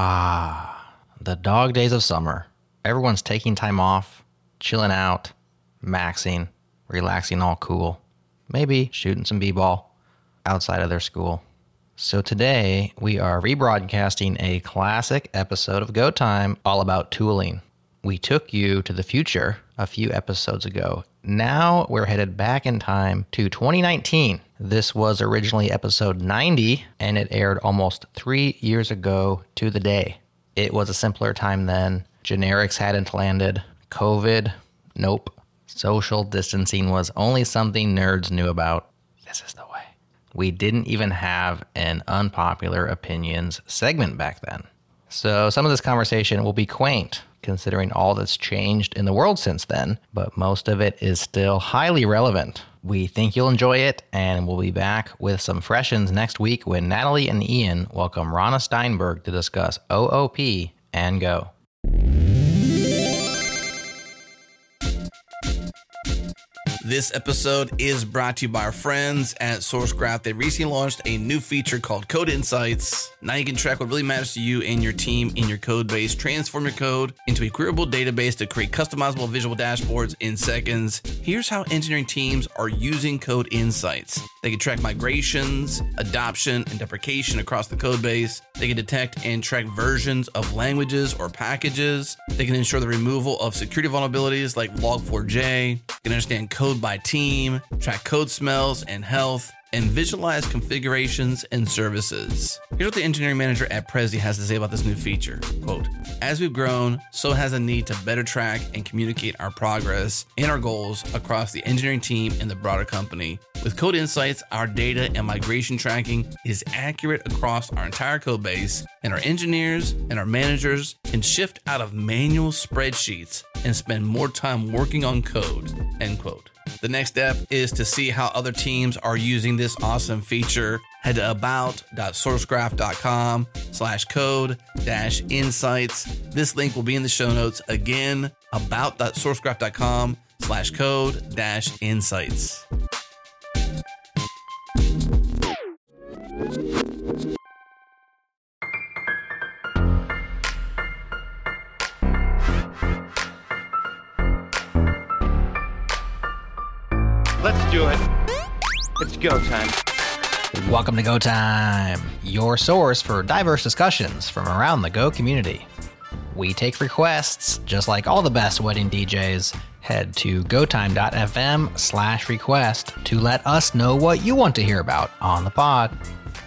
Ah, the dog days of summer. Everyone's taking time off, chilling out, maxing, relaxing all cool. Maybe shooting some b-ball outside of their school. So today we are rebroadcasting a classic episode of Go Time all about tooling. We took you to the future a few episodes ago. Now we're headed back in time to 2019. This was originally episode 90, and it aired almost 3 years ago to the day. It was a simpler time then. Generics hadn't landed. COVID, nope. Social distancing was only something nerds knew about. This is the way. We didn't even have an unpopular opinions segment back then. So some of this conversation will be quaint, considering all that's changed in the world since then, but most of it is still highly relevant. We think you'll enjoy it, and we'll be back with some freshens next week when Natalie and Ian welcome Ronna Steinberg to discuss OOP and Go. This episode is brought to you by our friends at Sourcegraph. They recently launched a new feature called Code Insights. Now you can track what really matters to you and your team in your code base, transform your code into a queryable database to create customizable visual dashboards in seconds. Here's how engineering teams are using Code Insights. They can track migrations, adoption, and deprecation across the code base. They can detect and track versions of languages or packages. They can ensure the removal of security vulnerabilities like Log4J. They can understand code by team, track code smells and health, and visualize configurations and services. Here's what the engineering manager at Prezi has to say about this new feature. Quote, "As we've grown, so has a need to better track and communicate our progress and our goals across the engineering team and the broader company. With Code Insights, our data and migration tracking is accurate across our entire code base, and our engineers and our managers can shift out of manual spreadsheets and spend more time working on code," end quote. The next step is to see how other teams are using this awesome feature. Head to about.sourcegraph.com/code-insights. This link will be in the show notes. Again, about.sourcegraph.com/code-insights. Let's do it. It's Go Time. Welcome to Go Time, your source for diverse discussions from around the Go community. We take requests, just like all the best wedding DJs. Head to gotime.fm/request to let us know what you want to hear about on the pod.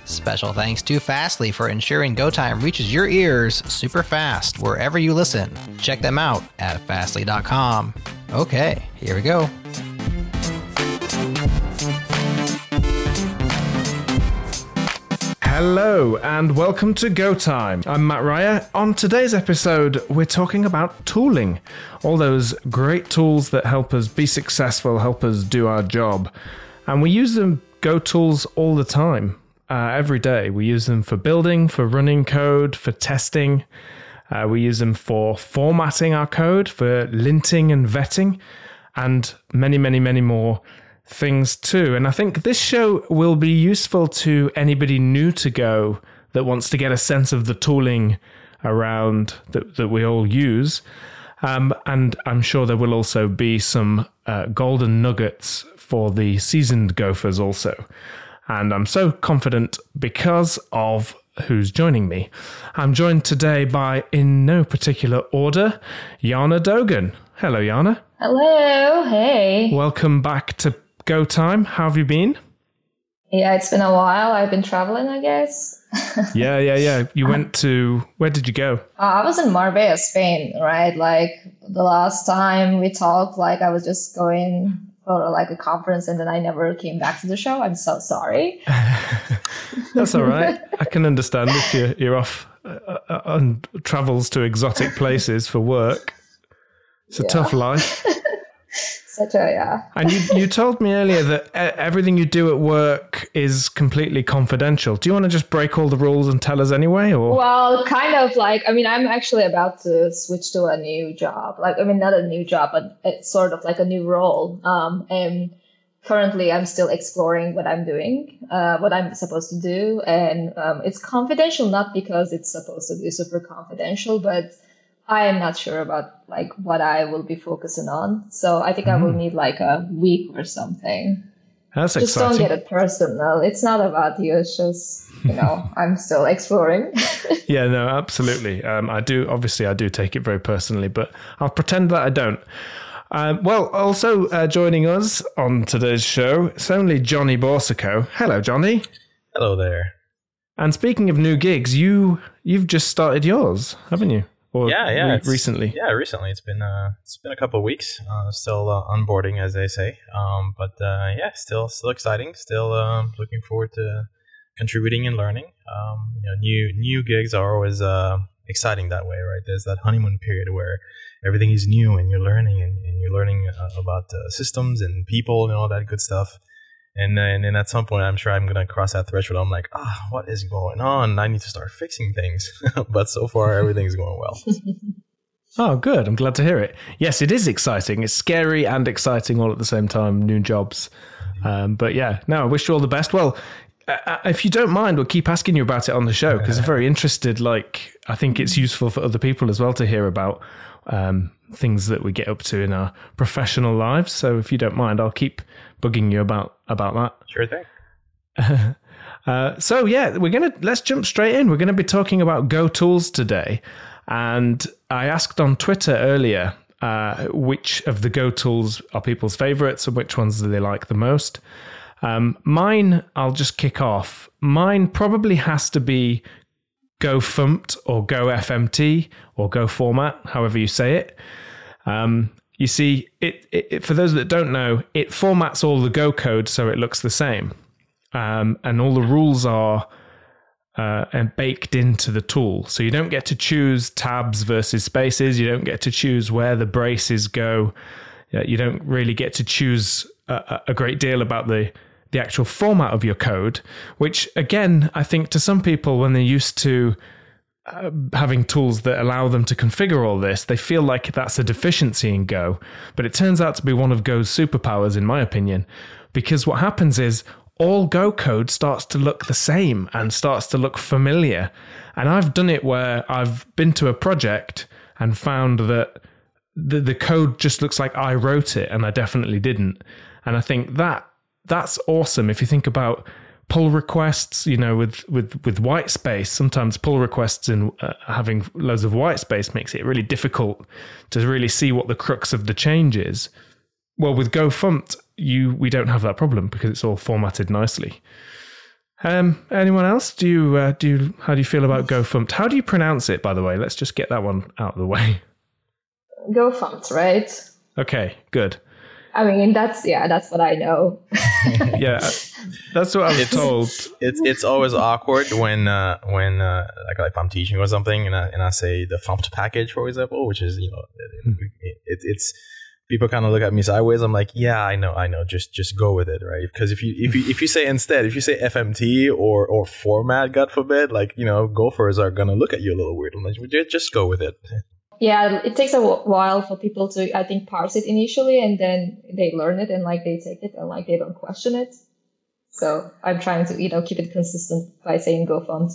Special thanks to Fastly for ensuring Go Time reaches your ears super fast wherever you listen. Check them out at fastly.com. Okay, here we go. Hello and welcome to Go Time. I'm Matt Ryer. On today's episode, we're talking about tooling. All those great tools that help us be successful, help us do our job. And we use them, Go tools, all the time, every day. We use them for building, for running code, for testing. We use them for formatting our code, for linting and vetting, and many, many, many more things too. And I think this show will be useful to anybody new to Go that wants to get a sense of the tooling around that we all use. And I'm sure there will also be some golden nuggets for the seasoned Gophers also. And I'm so confident because of who's joining me. I'm joined today by, in no particular order, Jaana Dogan. Hello, Jaana. Hello. Hey. Welcome back to Go Time. How have you been? Yeah, it's been a while. I've been traveling, I guess. Yeah. You went to, where did you go? I was in Marbella, Spain, right? Like the last time we talked, like I was just going for like a conference and then I never came back to the show. I'm so sorry. That's all right. I can understand if you're off on travels to exotic places for work. It's a tough life. And you told me earlier that everything you do at work is completely confidential. Do you want to just break all the rules and tell us anyway? Or? Well, kind of like, I mean, I'm actually about to switch to a new job. Like, I mean, not a new job, but it's sort of like a new role. And currently I'm still exploring what I'm doing, what I'm supposed to do. And it's confidential, not because it's supposed to be super confidential, but I am not sure about like what I will be focusing on. So I think I will need like a week or something. That's just exciting. Don't get it personal. It's not about you. It's just, you know, I'm still exploring. Yeah, no, absolutely. I do take it very personally, but I'll pretend that I don't. Also joining us on today's show, it's only Johnny Boursiquot. Hello, Johnny. Hello there. And speaking of new gigs, you've just started yours, haven't you? Or recently. Yeah, recently. It's been a couple of weeks. Still onboarding, as they say. Still exciting. Still looking forward to contributing and learning. New gigs are always exciting that way, right? There's that honeymoon period where everything is new and you're learning about systems and people and all that good stuff. And then at some point, I'm sure I'm going to cross that threshold. I'm like, what is going on? I need to start fixing things. But so far, everything's going well. Oh, good. I'm glad to hear it. Yes, it is exciting. It's scary and exciting all at the same time, new jobs. I wish you all the best. Well, if you don't mind, we'll keep asking you about it on the show because I'm very interested. Like, I think it's useful for other people as well to hear about things that we get up to in our professional lives. So if you don't mind, I'll keep bugging you about that. Sure thing. Let's jump straight in. We're going to be talking about Go tools today. And I asked on Twitter earlier, which of the Go tools are people's favorites and which ones do they like the most? Mine, I'll just kick off. Mine probably has to be GoFmt or GoFmt or GoFormat, however you say it. You see, it for those that don't know, it formats all the Go code so it looks the same. And all the rules are baked into the tool. So you don't get to choose tabs versus spaces. You don't get to choose where the braces go. You don't really get to choose a great deal about the actual format of your code, which again, I think to some people when they're used to having tools that allow them to configure all this, they feel like that's a deficiency in Go, but it turns out to be one of Go's superpowers in my opinion, because what happens is all Go code starts to look the same and starts to look familiar. And I've done it where I've been to a project and found that the code just looks like I wrote it and I definitely didn't. And I think that's awesome. If you think about pull requests, you know, with white space, sometimes pull requests and having loads of white space makes it really difficult to really see what the crux of the change is. Well, with GoFmt, we don't have that problem because it's all formatted nicely. Anyone else? How do you feel about GoFmt? How do you pronounce it, by the way? Let's just get that one out of the way. GoFmt, right? Okay, good. I mean, that's what I know. Yeah, that's what I was told. It's always awkward when like if I'm teaching or something and I say the Fumpt package, for example, which is, you know, it's people kind of look at me sideways. I'm like, yeah, I know, just go with it, right? Because if you say FMT or format, God forbid, like, you know, gophers are gonna look at you a little weird. I'm like, just go with it. Yeah, it takes a while for people to, I think, parse it initially, and then they learn it and like they take it and like they don't question it. So I'm trying to, you know, keep it consistent by saying GoFont.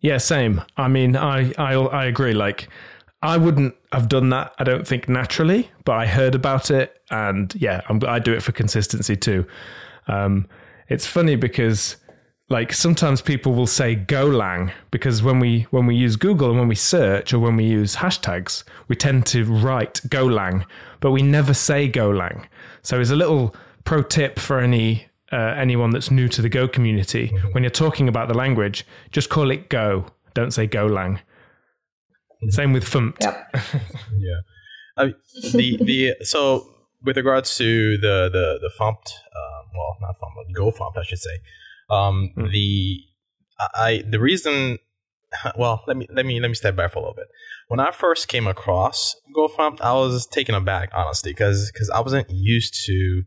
Yeah, same. I mean, I agree. Like, I wouldn't have done that, I don't think, naturally, but I heard about it, and yeah, I do it for consistency too. It's funny because, like, sometimes people will say Golang because when we use Google and when we search or when we use hashtags, we tend to write Golang, but we never say Golang. So it's a little pro tip for anyone that's new to the Go community. When you're talking about the language, just call it Go. Don't say Golang. Same with Fumpt. Yeah. Yeah. So with regards to the Fumpt, well, not Fumpt, but GoFumpt, I should say. Let me step back for a little bit. When I first came across GoFumpt, I was taken aback, honestly, because I wasn't used to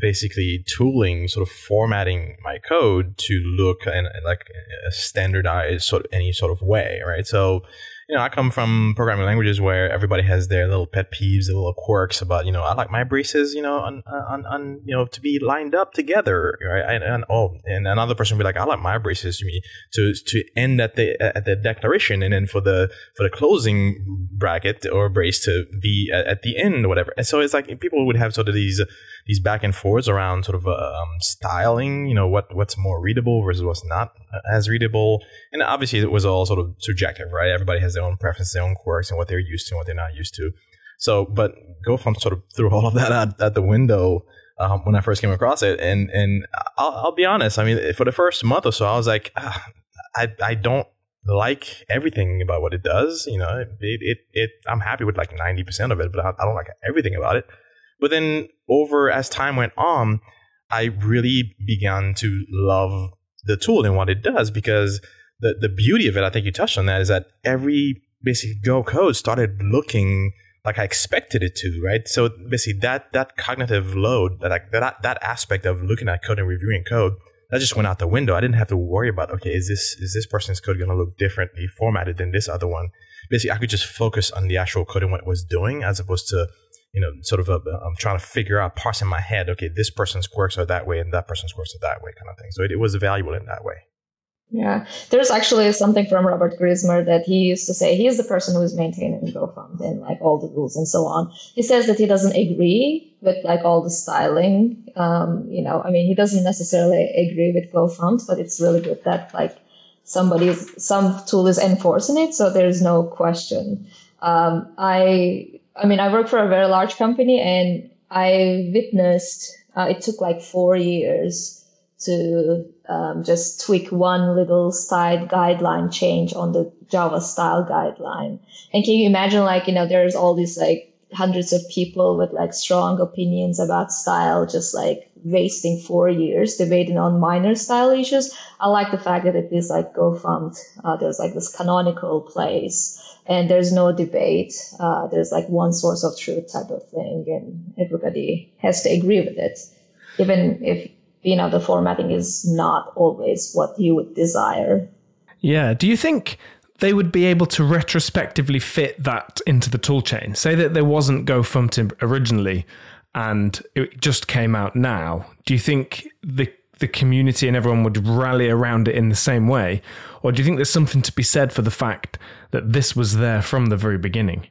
basically tooling, sort of formatting my code to look and like a standardized sort of any sort of way, right? So you know, I come from programming languages where everybody has their little pet peeves, their little quirks about, you know, I like my braces, you know, on you know, to be lined up together, right? And another person will be like, I like my braces to end at the declaration, and then for the closing bracket or brace to be at the end or whatever. And so it's like people would have sort of these back and forths around sort of styling, you know, what's more readable versus what's not as readable. And obviously it was all sort of subjective, right? Everybody has their own preference, their own quirks, and what they're used to and what they're not used to. So, but GoFmt sort of threw all of that out at the window when I first came across it. And I'll be honest, I mean, for the first month or so, I was like, I don't like everything about what it does. You know, I'm happy with like 90% of it, but I don't like everything about it. But then as time went on, I really began to love the tool and what it does, because the beauty of it, I think you touched on that, is that every basically Go code started looking like I expected it to, right? So basically that cognitive load, that aspect of looking at code and reviewing code, that just went out the window. I didn't have to worry about, okay, is this person's code going to look differently formatted than this other one? Basically, I could just focus on the actual code and what it was doing, as opposed to, you know, sort of I'm trying to figure out, parse in my head, okay, this person's quirks are that way and that person's quirks are that way kind of thing. So it was valuable in that way. Yeah. There's actually something from Robert Griesemer that he used to say, he's the person who's maintaining GoFmt and like all the rules and so on. He says that he doesn't agree with like all the styling. You know, I mean, he doesn't necessarily agree with GoFmt, but it's really good that like some tool is enforcing it. So there's no question. I work for a very large company, and I witnessed it took like 4 years to just tweak one little side guideline change on the Java style guideline. And can you imagine, like, you know, there's all these like hundreds of people with like strong opinions about style, just like wasting 4 years debating on minor style issues. I like the fact that it is like GoFmt, there's like this canonical place, and there's no debate. There's like one source of truth type of thing, and everybody has to agree with it, even if, you know, the formatting is not always what you would desire. Yeah. Do you think they would be able to retrospectively fit that into the toolchain? Say that there wasn't GoFmt originally and it just came out now. Do you think the community and everyone would rally around it in the same way? Or do you think there's something to be said for the fact that this was there from the very beginning?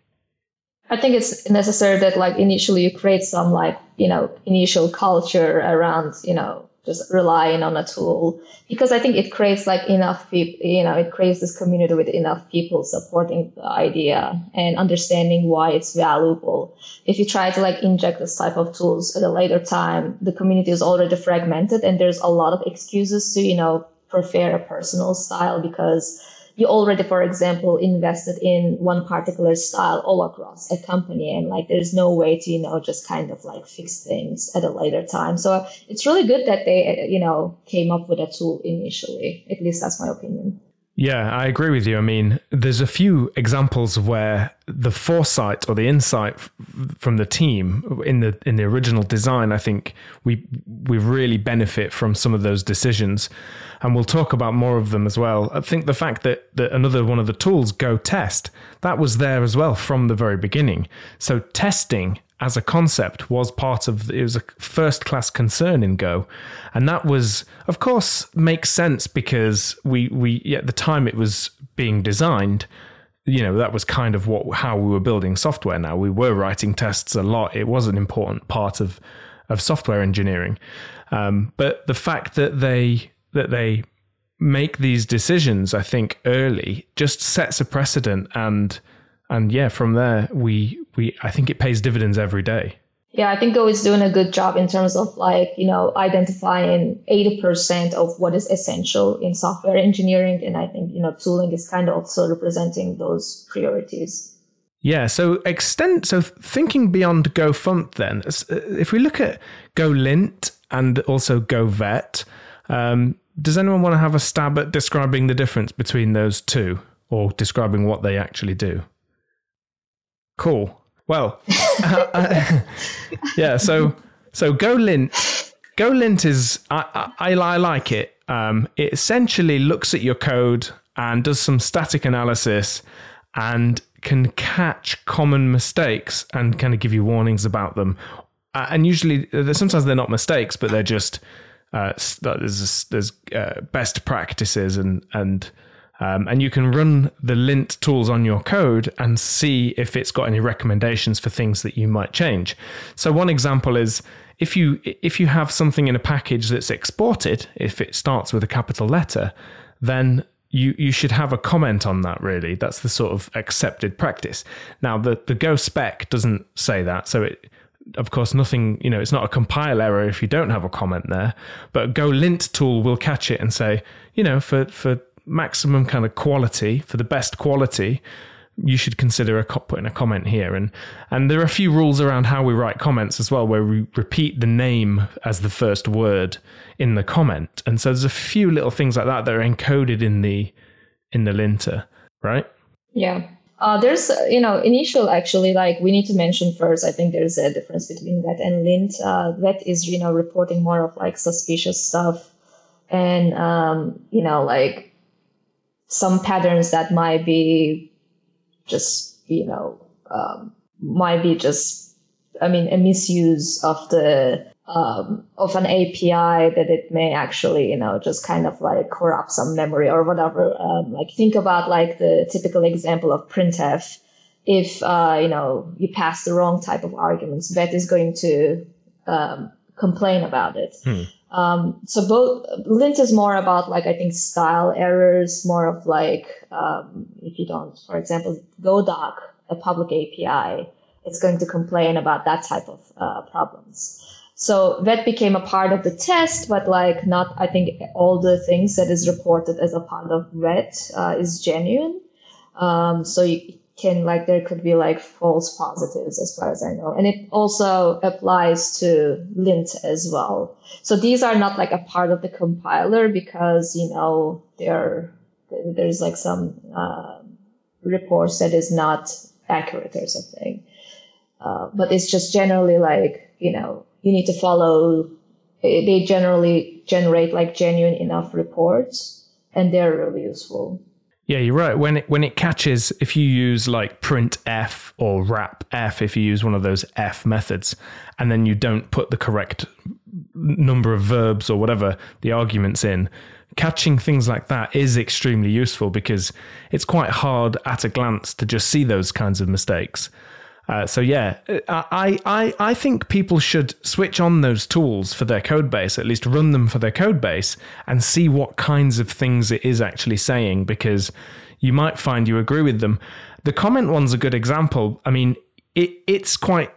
I think it's necessary that like initially you create some like, you know, initial culture around, you know, just relying on a tool, because I think it creates like enough people, you know, it creates this community with enough people supporting the idea and understanding why it's valuable. If you try to like inject this type of tools at a later time, the community is already fragmented and there's a lot of excuses to, you know, prefer a personal style because you already, for example, invested in one particular style all across a company, and like there's no way to, you know, just kind of like fix things at a later time. So it's really good that they, you know, came up with a tool initially. At least that's my opinion. Yeah, I agree with you. I mean, there's a few examples where the foresight or the insight from the team in the original design, I think we really benefit from some of those decisions. And we'll talk about more of them as well. I think the fact that another one of the tools, Go Test, that was there as well from the very beginning. So testing as a concept was it was a first class concern in Go. And that was, of course, makes sense because we at the time it was being designed, you know, that was kind of how we were building software now. We were writing tests a lot. It was an important part of software engineering. But the fact that they make these decisions, I think, early just sets a precedent, and yeah, from there we I think it pays dividends every day. Yeah, I think Go is doing a good job in terms of like, you know, identifying 80% of what is essential in software engineering, and I think, you know, tooling is kind of also representing those priorities. Yeah, so thinking beyond GoFmt then, if we look at GoLint and also GoVet, does anyone want to have a stab at describing the difference between those two or describing what they actually do? Cool. Well, yeah, so GoLint is, I like it. It essentially looks at your code and does some static analysis and can catch common mistakes and kind of give you warnings about them. And usually, sometimes they're not mistakes, but they're just there's best practices and you can run the lint tools on your code and see if it's got any recommendations for things that you might change. So one example is if you have something in a package that's exported, if it starts with a capital letter, then you should have a comment on that, really. That's the sort of accepted practice. Now, the Go spec doesn't say that, so it... Of course, nothing, it's not a compile error if you don't have a comment there, but a GoLint tool will catch it and say, for maximum kind of quality, for the best quality, you should consider putting a comment here. And there are a few rules around how we write comments as well, where we repeat the name as the first word in the comment. And so there's a few little things like that are encoded in the linter, right? Yeah. There's, initial, actually, like we need to mention first, I think there's a difference between Vet and Lint. Vet is, reporting more of like suspicious stuff and, like some patterns that might be just, a misuse of the, of an API, that it may actually, just kind of like corrupt some memory or whatever. Like think about like the typical example of printf. If, you pass the wrong type of arguments, Vet is going to, complain about it. So both Lint is more about like, I think style errors, more of like, if you don't, for example, Godoc, a public API, it's going to complain about that type of, problems. So Vet became a part of the test, but like not, I think all the things that is reported as a part of Vet is genuine. So you can like, there could be like false positives as far as I know. And it also applies to Lint as well. So these are not like a part of the compiler because, there's like some reports that is not accurate or something. But it's just generally like, you need to follow, they generally generate like genuine enough reports and they're really useful. Yeah, you're right. When it catches, if you use like printf or wrapf, if you use one of those f methods, and then you don't put the correct number of verbs or whatever the arguments in, catching things like that is extremely useful because it's quite hard at a glance to just see those kinds of mistakes. I think people should switch on those tools for their code base, at least run them for their code base and see what kinds of things it is actually saying, because you might find you agree with them. The comment one's a good example. I mean, it's quite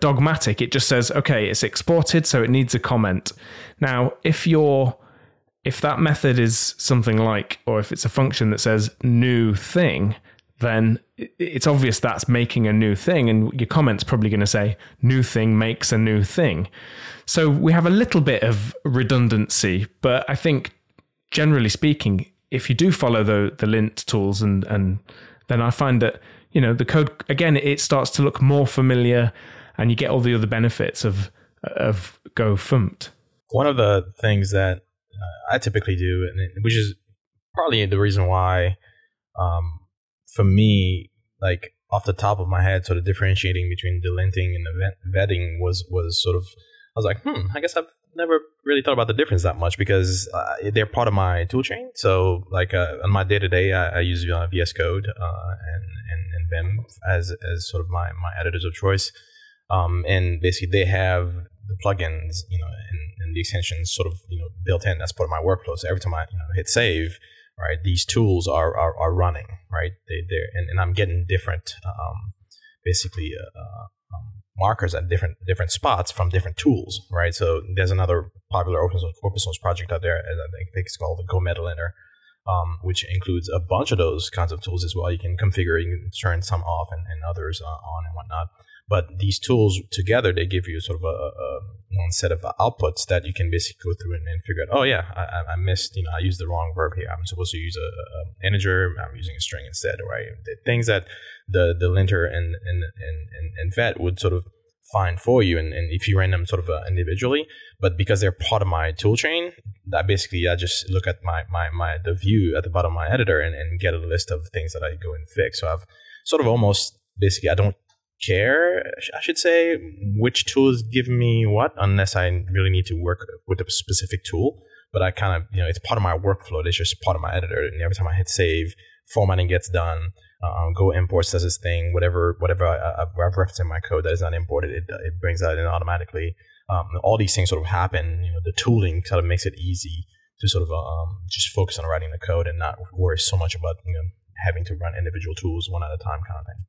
dogmatic. It just says, okay, it's exported, so it needs a comment. Now, if that method is something like, or if it's a function that says new thing, then it's obvious that's making a new thing, and your comment's probably going to say new thing makes a new thing. So we have a little bit of redundancy, but I think generally speaking, if you do follow the lint tools and then I find that, the code, again, it starts to look more familiar and you get all the other benefits of GoFmt. One of the things that I typically do, which is probably the reason why, for me, like off the top of my head, sort of differentiating between the linting and the vetting was sort of, I was like, I guess I've never really thought about the difference that much because they're part of my tool chain. So like on my day-to-day, I use VS Code and Vim as sort of my editors of choice. And basically they have the plugins, and the extensions sort of, built in as part of my workflow. So every time I hit save, right, these tools are running, right? And I'm getting different, markers at different spots from different tools, right? So there's another popular open source project out there, and I think it's called the Go Metalinter, which includes a bunch of those kinds of tools as well. You can configure, you can turn some off and others on and whatnot. But these tools together, they give you sort of a one set of outputs that you can basically go through and figure out, oh, yeah, I missed, I used the wrong verb here. I'm supposed to use an integer. I'm using a string instead, right? The things that the linter and vet would sort of fine for you, and if you ran them sort of individually, but because they're part of my tool chain, that basically I just look at the view at the bottom of my editor and get a list of things that I go and fix. So I've sort of almost basically I don't care, I should say, which tools give me what, unless I really need to work with a specific tool. But I kind of, it's part of my workflow. It's just part of my editor. And every time I hit save, formatting gets done. Go Imports does this thing. Whatever I've referenced in my code that is not imported, it brings that in automatically. All these things sort of happen. The tooling sort of makes it easy to sort of just focus on writing the code and not worry so much about having to run individual tools one at a time kind of thing.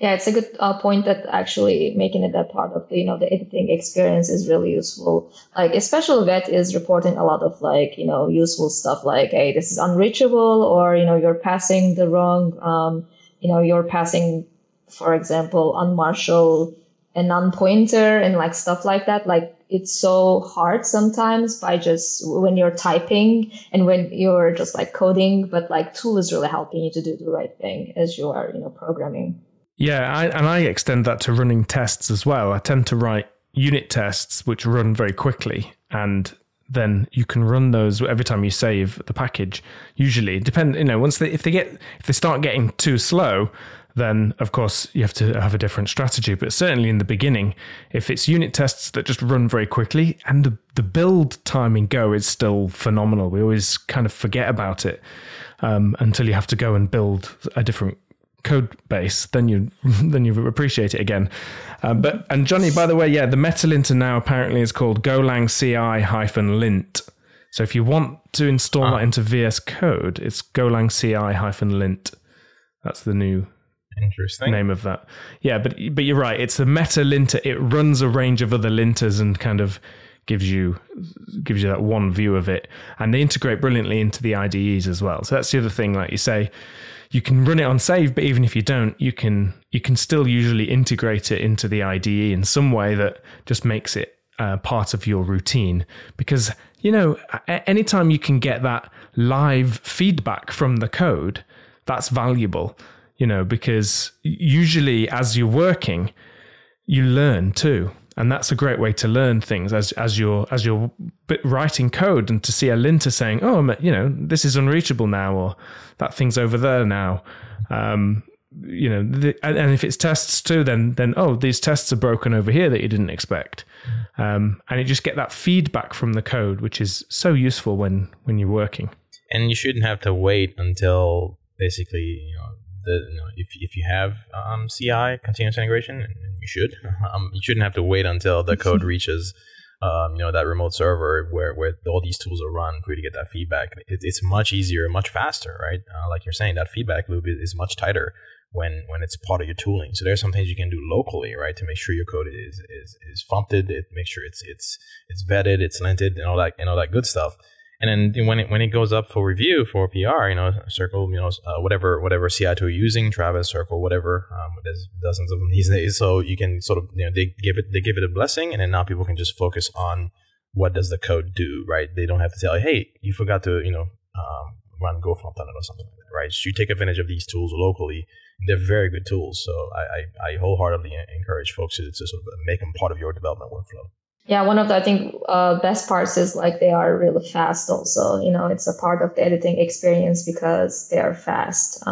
Yeah, it's a good point that actually making it that part of the editing experience is really useful. Like, especially Vet is reporting a lot of useful stuff like, hey, this is unreachable, or you're passing the wrong, you're passing, for example, unmarshal and non-pointer and like stuff like that. Like, it's so hard sometimes by just when you're typing and when you're just like coding, but like tool is really helping you to do the right thing as you are programming. Yeah, I extend that to running tests as well. I tend to write unit tests, which run very quickly, and then you can run those every time you save the package. Usually, if they start getting too slow, then of course you have to have a different strategy. But certainly in the beginning, if it's unit tests that just run very quickly, and the build time in Go is still phenomenal. We always kind of forget about it until you have to go and build a different code base, then you appreciate it again. But Johnny, by the way, yeah, the metalinter now apparently is called GolangCI-Lint. So if you want to install that into VS Code, it's GolangCI-Lint. That's the new name of that. Yeah, but you're right. It's the metalinter. It runs a range of other linters and kind of gives you that one view of it. And they integrate brilliantly into the IDEs as well. So that's the other thing, like you say. You can run it on save, but even if you don't, you can still usually integrate it into the IDE in some way that just makes it part of your routine. Because, anytime you can get that live feedback from the code, that's valuable, because usually as you're working, you learn too. And that's a great way to learn things as you're writing code, and to see a linter saying, oh, this is unreachable now, or that thing's over there now. And if it's tests too, then oh, these tests are broken over here that you didn't expect. And you just get that feedback from the code, which is so useful when you're working. And you shouldn't have to wait until basically, if you have CI, continuous integration, and you should. You shouldn't have to wait until the code reaches that remote server where all these tools are run for you to get that feedback. It's much easier, much faster, right? Like you're saying, that feedback loop is much tighter when it's part of your tooling. So there's some things you can do locally, right, to make sure your code is fumpted, it make sure it's vetted, it's linted, and all that good stuff. And then when it goes up for review for PR, Circle, whatever CI tool you're using, Travis, Circle, whatever. There's dozens of them these days, so you can sort of they give it a blessing, and then now people can just focus on what does the code do, right? They don't have to tell, hey, you forgot to run GoFmt on it or something like that, right? So you take advantage of these tools locally. They're very good tools, so I wholeheartedly encourage folks to sort of make them part of your development workflow. Yeah, one of the, I think, best parts is like they are really fast also. It's a part of the editing experience because they are fast.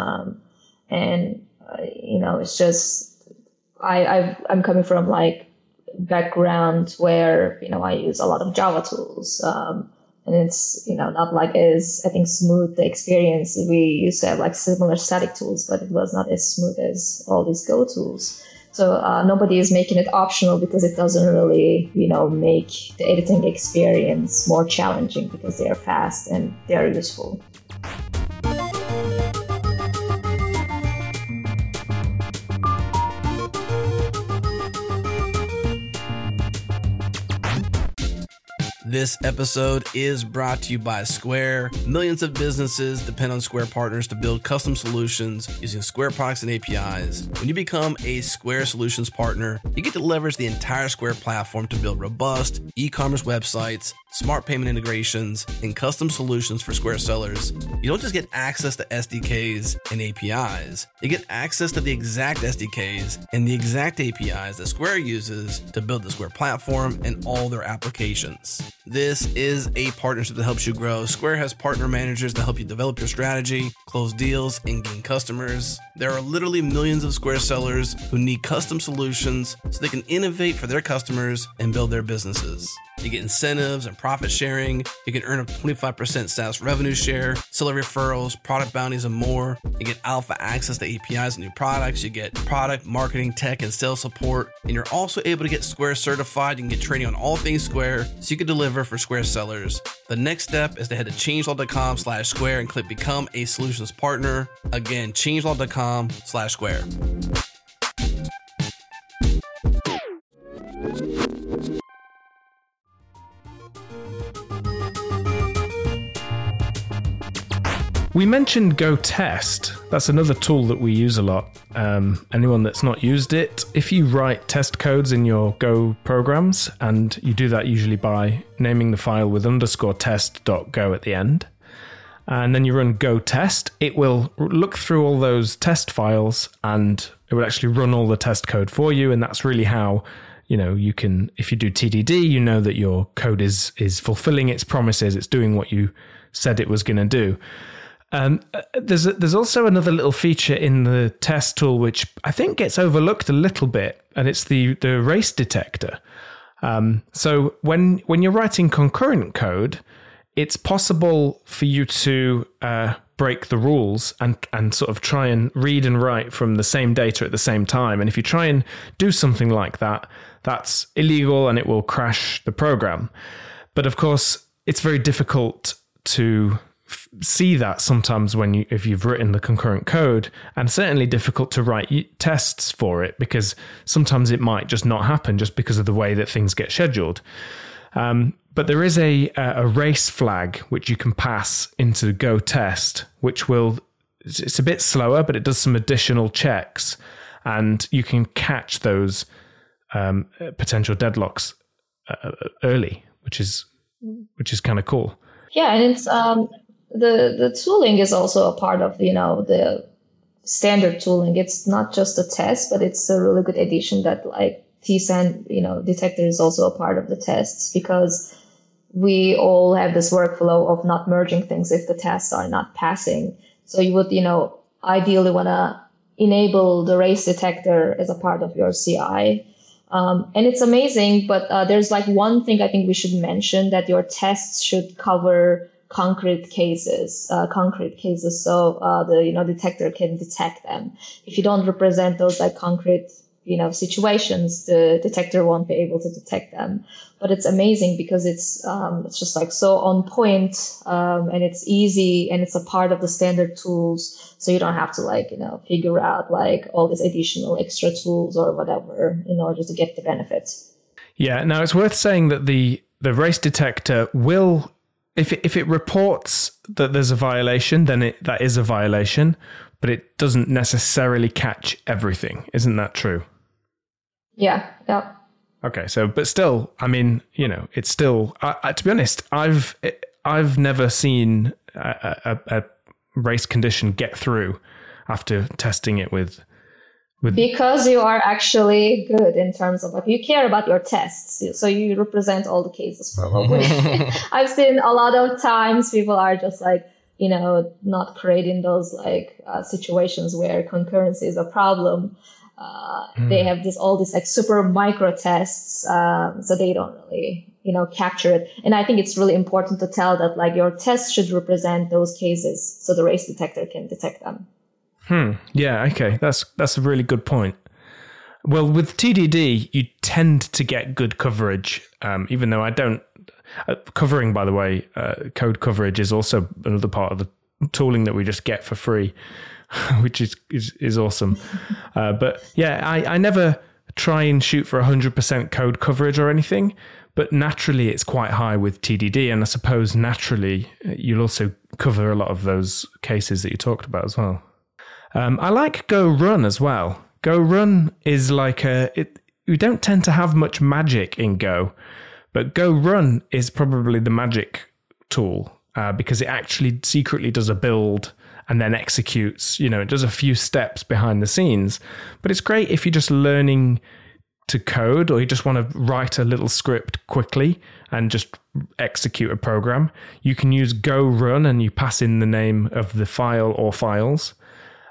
It's just, I'm coming from like background where, I use a lot of Java tools. And it's, not like as, I think, smooth the experience. We used to have like similar static tools, but it was not as smooth as all these Go tools. So nobody is making it optional because it doesn't really, make the editing experience more challenging because they are fast and they are useful. This episode is brought to you by Square. Millions of businesses depend on Square partners to build custom solutions using Square products and APIs. When you become a Square Solutions partner, you get to leverage the entire Square platform to build robust e-commerce websites, smart payment integrations, and custom solutions for Square sellers. You don't just get access to SDKs and APIs, you get access to the exact SDKs and the exact APIs that Square uses to build the Square platform and all their applications. This is a partnership that helps you grow. Square has partner managers that help you develop your strategy, close deals, and gain customers. There are literally millions of Square sellers who need custom solutions so they can innovate for their customers and build their businesses. You get incentives and profit sharing. You can earn a 25% SaaS revenue share, seller referrals, product bounties, and more. You get alpha access to APIs and new products. You get product, marketing, tech, and sales support. And you're also able to get Square certified. You can get training on all things Square so you can deliver for Square sellers. The next step is to head to changelog.com/Square and click Become a Solutions Partner. Again, changelog.com/Square. We mentioned Go Test. That's another tool that we use a lot. Anyone that's not used it, if you write test codes in your Go programs, and you do that usually by naming the file with _test.go at the end, and then you run Go Test, it will look through all those test files and it will actually run all the test code for you. And that's really how, you know, you can, if you do TDD, you know that your code is fulfilling its promises. It's doing what you said it was going to do. There's also another little feature in the test tool, which I think gets overlooked a little bit, and it's the race detector. So when you're writing concurrent code, it's possible for you to break the rules and sort of try and read and write from the same data at the same time. And if you try and do something like that, that's illegal and it will crash the program. But of course, it's very difficult to see that sometimes if you've written the concurrent code, and certainly difficult to write tests for it, because sometimes it might just not happen just because of the way that things get scheduled. But there is a race flag which you can pass into the Go Test, which will, it's a bit slower, but it does some additional checks and you can catch those potential deadlocks early, which is kind of cool. Yeah, and it's The tooling is also a part of, you know, the standard tooling. It's not just a test, but it's a really good addition that like TSAN, you know, detector is also a part of the tests, because we all have this workflow of not merging things if the tests are not passing. So you would, you know, ideally want to enable the race detector as a part of your CI. And it's amazing, but there's like one thing I think we should mention, that your tests should cover concrete cases. So the, you know, detector can detect them. If you don't represent those like concrete, you know, situations, the detector won't be able to detect them. But it's amazing because it's just like so on point, and it's easy, and it's a part of the standard tools. So you don't have to like, you know, figure out like all these additional extra tools or whatever in order to get the benefit. Yeah. Now it's worth saying that the race detector will, if it reports that there's a violation, then that is a violation, but it doesn't necessarily catch everything. Isn't that true? Yeah. Yeah. Okay. So, but still, I mean, you know, it's still, to be honest, I've never seen a race condition get through after testing it because you are actually good in terms of like you care about your tests, so you represent all the cases probably. I've seen a lot of times people are just like, you know, not creating those like situations where concurrency is a problem. They have all these like super micro tests, so they don't really, you know, capture it. And I think it's really important to tell that like your tests should represent those cases, so the race detector can detect them. Yeah. Okay. That's a really good point. Well, with TDD, you tend to get good coverage, even though I don't. Covering, by the way, code coverage is also another part of the tooling that we just get for free, which is awesome. But yeah, I never try and shoot for 100% code coverage or anything, But naturally, it's quite high with TDD. And I suppose naturally, you'll also cover a lot of those cases that you talked about as well. I like Go Run as well. Go Run is like we don't tend to have much magic in Go, but Go Run is probably the magic tool because it actually secretly does a build and then executes, it does a few steps behind the scenes. But it's great if you're just learning to code or you just want to write a little script quickly and just execute a program. You can use Go Run and you pass in the name of the file or files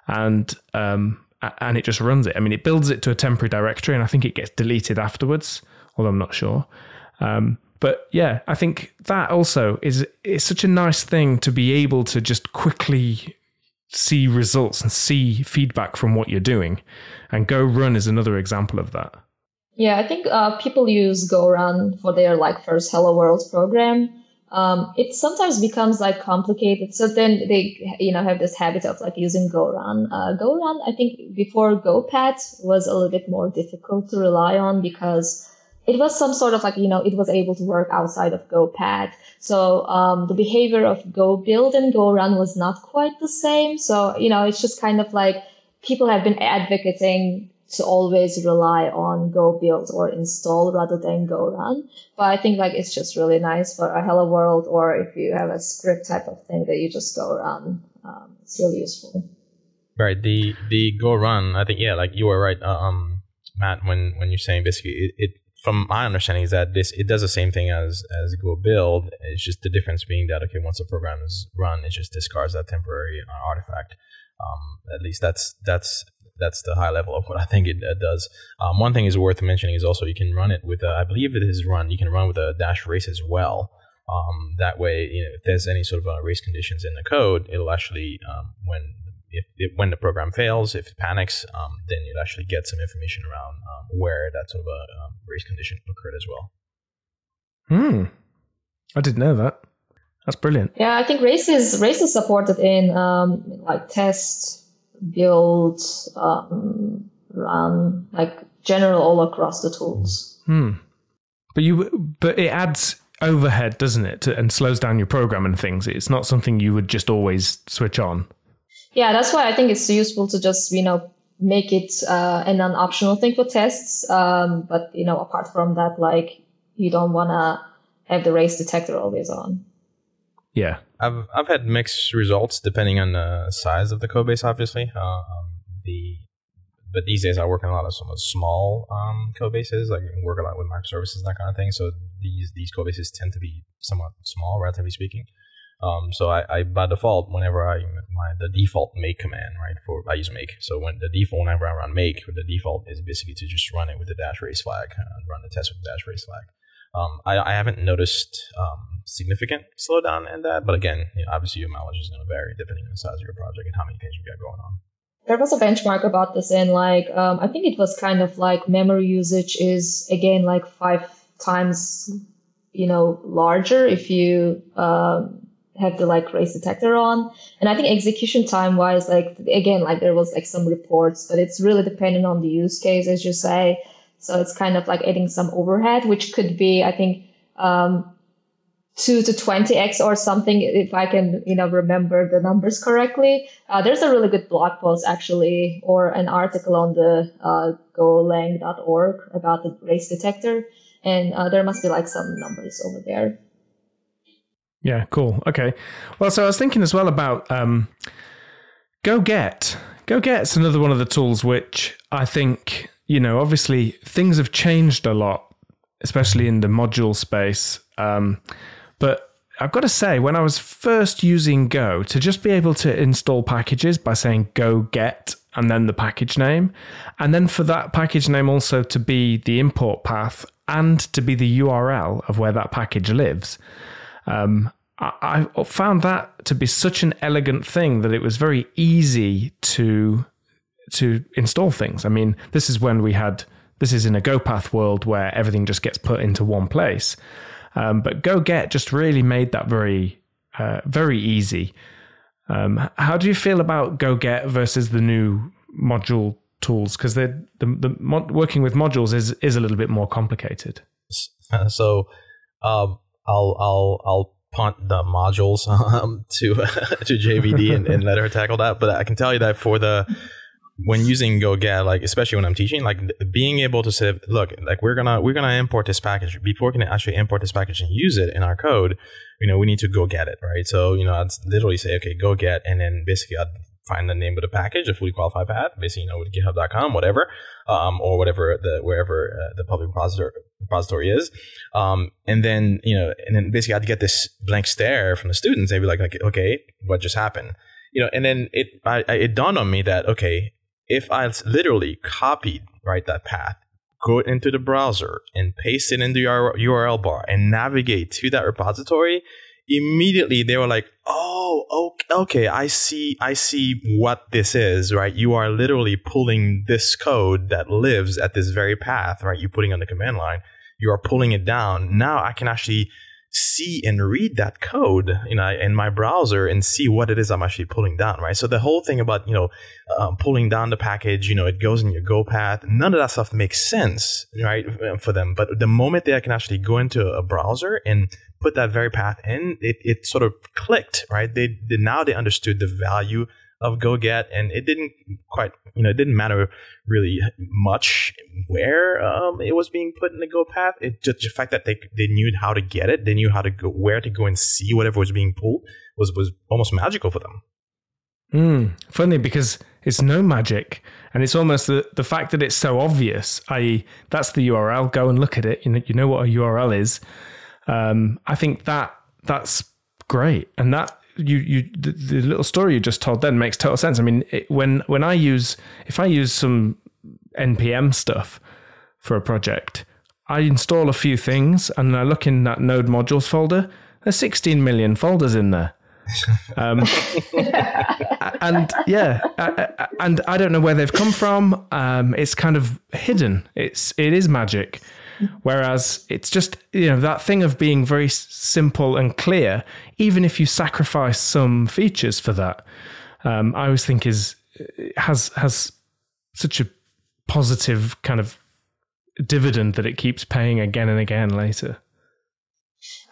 and it just runs it. I mean, it builds it to a temporary directory and I think it gets deleted afterwards, although I'm not sure. But yeah, I think that also is such a nice thing to be able to just quickly see results and see feedback from what you're doing. And Go Run is another example of that. Yeah, I think people use Go Run for their first Hello World program. It sometimes becomes complicated. So then they, have this habit of using Go Run. Go Run, I think before GoPat was a little bit more difficult to rely on because it was some sort of it was able to work outside of GoPat. So, the behavior of Go Build and Go Run was not quite the same. So, it's just people have been advocating to always rely on Go Build or install rather than Go Run. But I think it's just really nice for a Hello World or if you have a script type of thing that you just Go Run. It's really useful. Right. The Go Run, I think, yeah, you were right, Matt, when you're saying basically it from my understanding is that it does the same thing as Go Build. It's just the difference being that, okay, once a program is run, it just discards that temporary artifact. At least that's the high level of what I think it does. One thing is worth mentioning is also you can run it with you can run with a -race as well. That way, if there's any sort of race conditions in the code, it'll actually, when the program fails, if it panics, then you'll actually get some information around where that sort of a race condition occurred as well. I didn't know that. That's brilliant. Yeah, I think race is supported in test, build, run, general all across the tools. But it adds overhead, doesn't it, and slows down your program and things. It's not something you would just always switch on. Yeah, that's why I think it's useful to just make it a non-optional thing for tests. But apart from that, you don't want to have the race detector always on. Yeah, I've had mixed results depending on the size of the code base, obviously. But these days I work on a lot of some of small code bases. I work a lot with microservices and that kind of thing. So these code bases tend to be somewhat small, relatively speaking. So I by default, whenever the default make command, right? I use make. So whenever I run make, the default is basically to just run it with the -race flag and run the test with the -race flag. I haven't noticed significant slowdown in that, but again, obviously your mileage is going to vary depending on the size of your project and how many things you've got going on. There was a benchmark about this, and I think it was memory usage is again 5 times larger if you have the race detector on, and I think execution time wise there was some reports, but it's really dependent on the use case, as you say. So it's adding some overhead, which could be, I think, 2 to 20x or something, if I can, remember the numbers correctly. There's a really good blog post, actually, or an article on the golang.org about the race detector. And there must be, some numbers over there. Yeah, cool. Okay. Well, so I was thinking as well about Go Get. Go Get's another one of the tools which I think... obviously things have changed a lot, especially in the module space. But I've got to say, when I was first using Go, to just be able to install packages by saying go get and then the package name, and then for that package name also to be the import path and to be the URL of where that package lives, I found that to be such an elegant thing that it was very easy to install things. I mean, this is in a GoPath world where everything just gets put into one place. But Go Get just really made that very, very easy. How do you feel about Go Get versus the new module tools? Because working with modules is a little bit more complicated. So I'll punt the modules to JVD and let her tackle that. But I can tell you that for the when using Go Get, like especially when I'm teaching, like being able to say, look, like we're gonna import this package. Before we can actually import this package and use it in our code, you know, we need to go get it, right? So you know, I'd literally say, okay, go get, and then basically I'd find the name of the package, a fully qualified path, basically, you know, with github.com, whatever, or whatever wherever the public repository is. And then basically I'd get this blank stare from the students. They'd be like, okay, what just happened? You know, and then it dawned on me that, okay, if I literally copied, right, that path, go into the browser and paste it into your URL bar and navigate to that repository, immediately they were like, oh, okay, I see what this is, right? You are literally pulling this code that lives at this very path, right? You're putting on the command line, you are pulling it down. Now I can actually see and read that code, you know, in my browser and see what it is I'm actually pulling down, right? So the whole thing about, you know, pulling down the package, you know, it goes in your Go path, none of that stuff makes sense, right, for them. But the moment that I can actually go into a browser and put that very path in, it sort of clicked, right? Now they understood the value of Go Get, and it didn't quite, you know, it didn't matter really much where it was being put in the Go path. It just the fact that they knew how to get it, they knew how to go, where to go and see whatever was being pulled was almost magical for them. Funny, because it's no magic, and it's almost the fact that it's so obvious, i.e. that's the URL, go and look at it, you know what a URL is. I think that's great, and that the little story you just told then makes total sense. I mean, when I use some NPM stuff for a project, I install a few things and then I look in that node modules folder. There's 16 million folders in there. And I don't know where they've come from. It's kind of hidden. It is magic. Whereas it's just, you know, that thing of being very simple and clear, even if you sacrifice some features for that, I always think has such a positive kind of dividend that it keeps paying again and again later.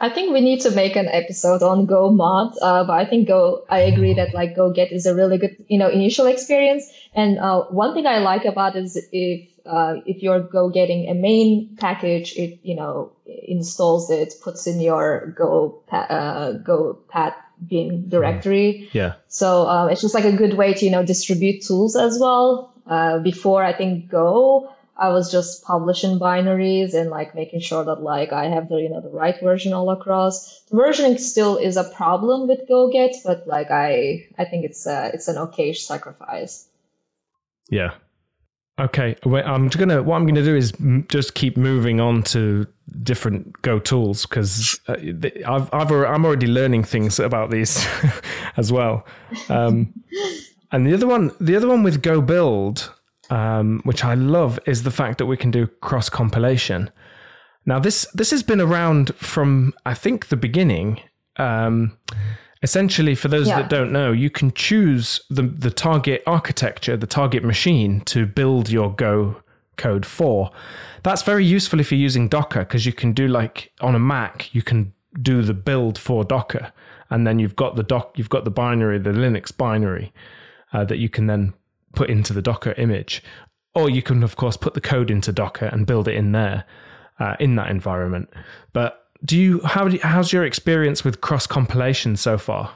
I think we need to make an episode on Go Mod, but I think I agree that like Go Get is a really good, you know, initial experience. And one thing I like about it is if you're Go getting a main package, it, you know, installs it, puts in your Go path bin directory. Yeah. So it's just like a good way to, you know, distribute tools as well. Before, I think Go, I was just publishing binaries and like making sure that like I have the, you know, the right version all across. The versioning still is a problem with Go Get, but like I think it's an okay sacrifice. Yeah. Okay. What I'm going to do is just keep moving on to different Go tools, because I'm already learning things about these as well. And the other one with Go Build, which I love, is the fact that we can do cross compilation. Now this has been around from, I think, the beginning. Essentially, for those that don't know, you can choose the target architecture, the target machine to build your Go code for. That's very useful if you're using Docker, because you can do, like on a Mac, you can do the build for Docker, and then you've got the binary, the Linux binary that you can then put into the Docker image, or you can of course put the code into Docker and build it in there in that environment, but. How's your experience with cross compilation so far?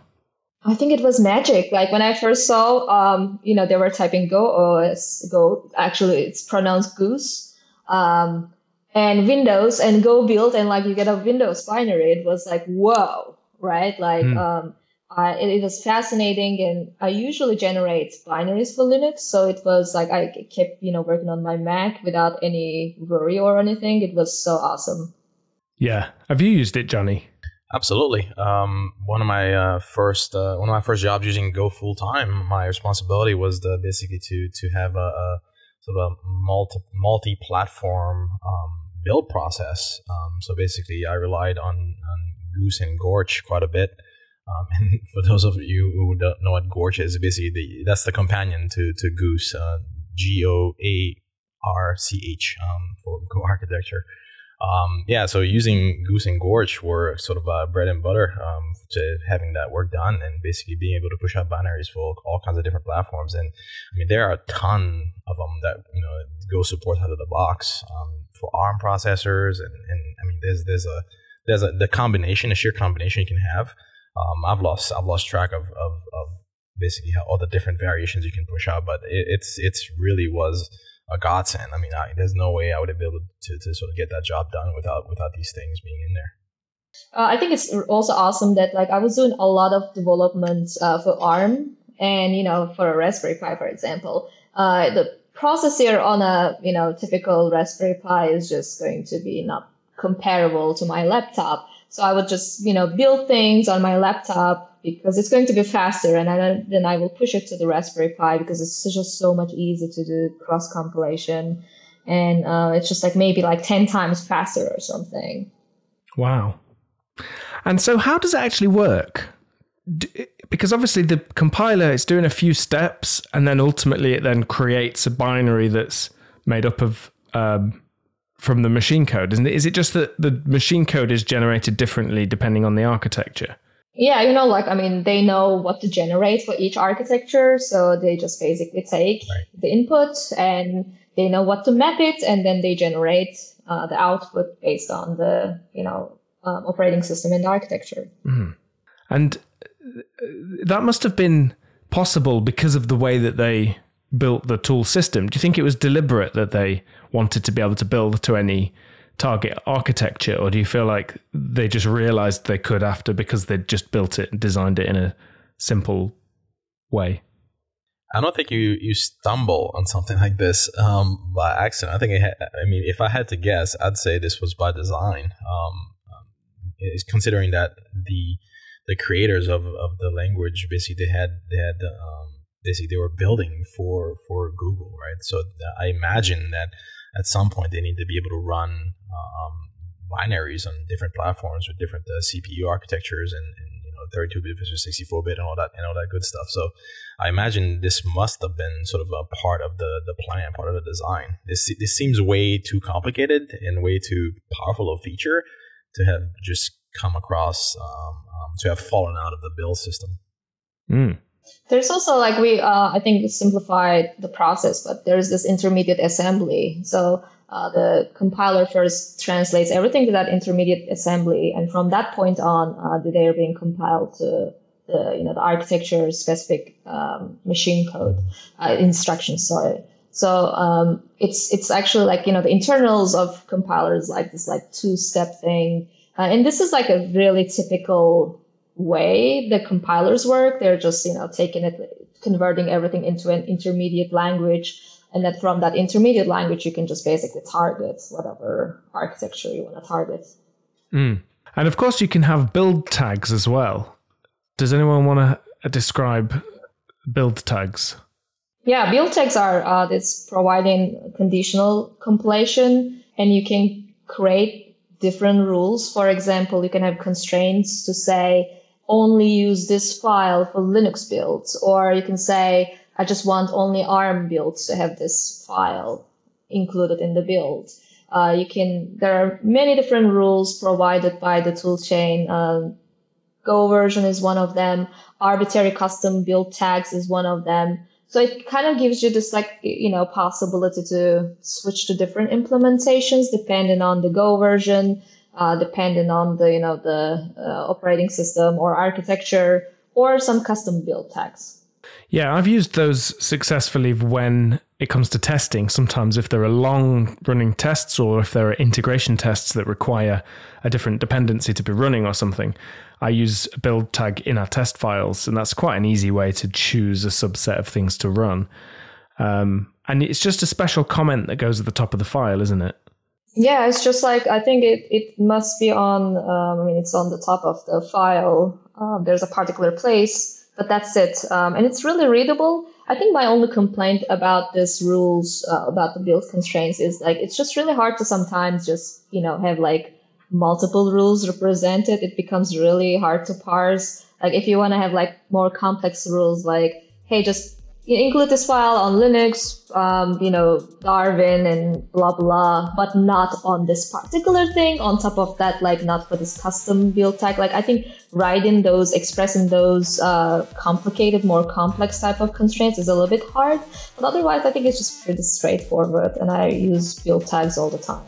I think it was magic. Like when I first saw, you know, they were typing Go OS, Go. Actually, it's pronounced GOOS, and Windows and Go Build, and like you get a Windows binary. It was like whoa, right? Like it was fascinating, and I usually generate binaries for Linux, so it was like I kept, you know, working on my Mac without any worry or anything. It was so awesome. Yeah. Have you used it, Johnny? Absolutely. One of my first jobs using Go full time, my responsibility was basically to have a sort of a multi-platform build process. So basically, I relied on GOOS and GOARCH quite a bit. And for those of you who don't know what GOARCH is, basically that's the companion to GOOS, GOARCH for Go architecture. So using GOOS and GOARCH were sort of bread and butter to having that work done and basically being able to push out binaries for all kinds of different platforms. And I mean, there are a ton of them that, you know, Go supports out of the box for ARM processors. And I mean, there's the combination, the sheer combination you can have. I've lost track of basically how all the different variations you can push out, but it's really was a godsend. I mean, there's no way I would have been able to sort of get that job done without these things being in there. I think it's also awesome that like I was doing a lot of development for ARM and, you know, for a Raspberry Pi, for example. The processor on a, you know, typical Raspberry Pi is just going to be not comparable to my laptop. So I would just, you know, build things on my laptop because it's going to be faster, and then I will push it to the Raspberry Pi because it's just so much easier to do cross compilation, and it's just like maybe like 10 times faster or something. Wow! And so, how does it actually work? Because obviously the compiler is doing a few steps, and then ultimately it then creates a binary that's made up of. From the machine code, isn't it? Is it just that the machine code is generated differently depending on the architecture? Yeah, you know, like, I mean, they know what to generate for each architecture. So they just basically take the input and they know what to map it. And then they generate the output based on the, you know, operating system and architecture. Mm-hmm. And that must have been possible because of the way that they built the tool system. Do you think it was deliberate that they wanted to be able to build to any target architecture, or do you feel like they just realized they could after because they just built it and designed it in a simple way? I don't think you stumble on something like this by accident. I think if I had to guess, I'd say this was by design. Considering that the creators of the language basically they had basically, they were building for Google, right? So I imagine that at some point they need to be able to run binaries on different platforms with different CPU architectures and you know 32-bit versus 64-bit and all that good stuff. So I imagine this must have been sort of a part of the plan, part of the design. This seems way too complicated and way too powerful a feature to have just come across to have fallen out of the build system. Mm. There's also like I think simplified the process, but there's this intermediate assembly. So the compiler first translates everything to that intermediate assembly, and from that point on, they are being compiled to the the architecture specific machine code instructions. Sorry. So it's actually like the internals of compilers like this like two-step thing, and this is like a really typical way the compilers work. They're just taking it, converting everything into an intermediate language, and then from that intermediate language you can just basically target whatever architecture you want to target. Mm. And of course you can have build tags as well. Does anyone want to describe build tags? Yeah, build tags are this providing conditional compilation, and you can create different rules. For example, you can have constraints to say only use this file for Linux builds, or you can say, I just want only ARM builds to have this file included in the build. There are many different rules provided by the toolchain. Go version is one of them. Arbitrary custom build tags is one of them. So it kind of gives you this possibility to switch to different implementations depending on the Go version. Depending on the operating system or architecture, or some custom build tags. Yeah, I've used those successfully when it comes to testing. Sometimes if there are long running tests, or if there are integration tests that require a different dependency to be running or something, I use a build tag in our test files, and that's quite an easy way to choose a subset of things to run. And it's just a special comment that goes at the top of the file, isn't it? Yeah, it's just like, I think it must be on, it's on the top of the file. There's a particular place, but that's it. And it's really readable. I think my only complaint about these rules, about the build constraints is like, it's just really hard to sometimes just, have like multiple rules represented. It becomes really hard to parse. Like if you want to have like more complex rules, like, hey, just you include this file on Linux, Darwin and blah, blah, but not on this particular thing. On top of that, like not for this custom build tag. Like I think writing those, expressing those complicated, more complex type of constraints is a little bit hard. But otherwise, I think it's just pretty straightforward. And I use build tags all the time.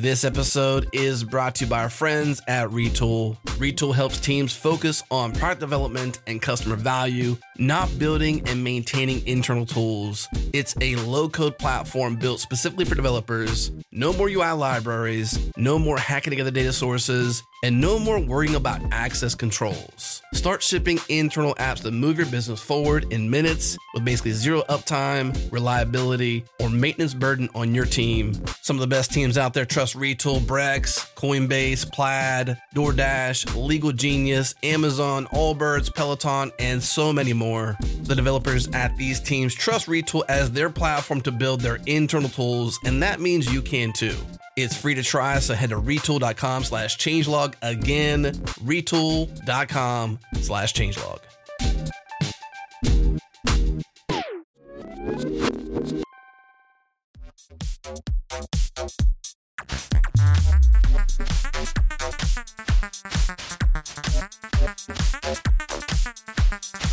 This episode is brought to you by our friends at Retool. Retool helps teams focus on product development and customer value, not building and maintaining internal tools. It's a low-code platform built specifically for developers. No more UI libraries, no more hacking together data sources, and no more worrying about access controls. Start shipping internal apps that move your business forward in minutes with basically zero uptime, reliability, or maintenance burden on your team. Some of the best teams out there trust Retool. Brex, Coinbase, Plaid, DoorDash, Legal Genius, Amazon, Allbirds, Peloton, and so many more. The developers at these teams trust Retool as their platform to build their internal tools, and that means you can too. It's free to try, so head to retool.com/changelog. Again, retool.com/changelog.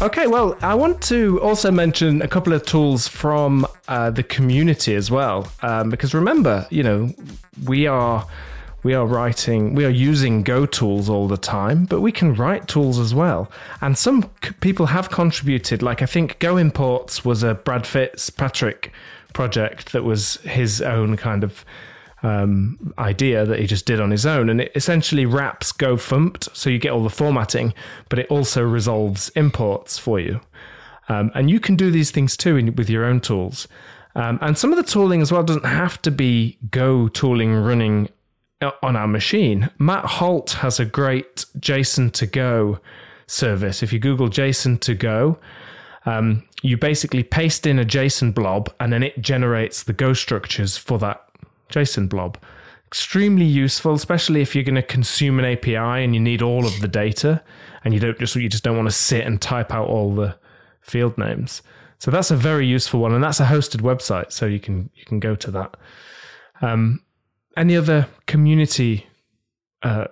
Okay, well, I want to also mention a couple of tools from the community as well, because remember, we are using Go tools all the time, but we can write tools as well. And some people have contributed. Like I think Go Imports was a Brad Fitzpatrick project that was his own kind of idea that he just did on his own, and it essentially wraps GoFmt, so you get all the formatting, but it also resolves imports for you, and you can do these things too with your own tools, and some of the tooling as well doesn't have to be Go tooling running on our machine. Matt Holt has a great JSON to Go service. If you Google JSON to Go, you basically paste in a JSON blob, and then it generates the Go structures for that JSON blob. Extremely useful, especially if you're going to consume an API and you need all of the data, and you just don't want to sit and type out all the field names. So that's a very useful one, and that's a hosted website, so you can go to that. Any other community? Are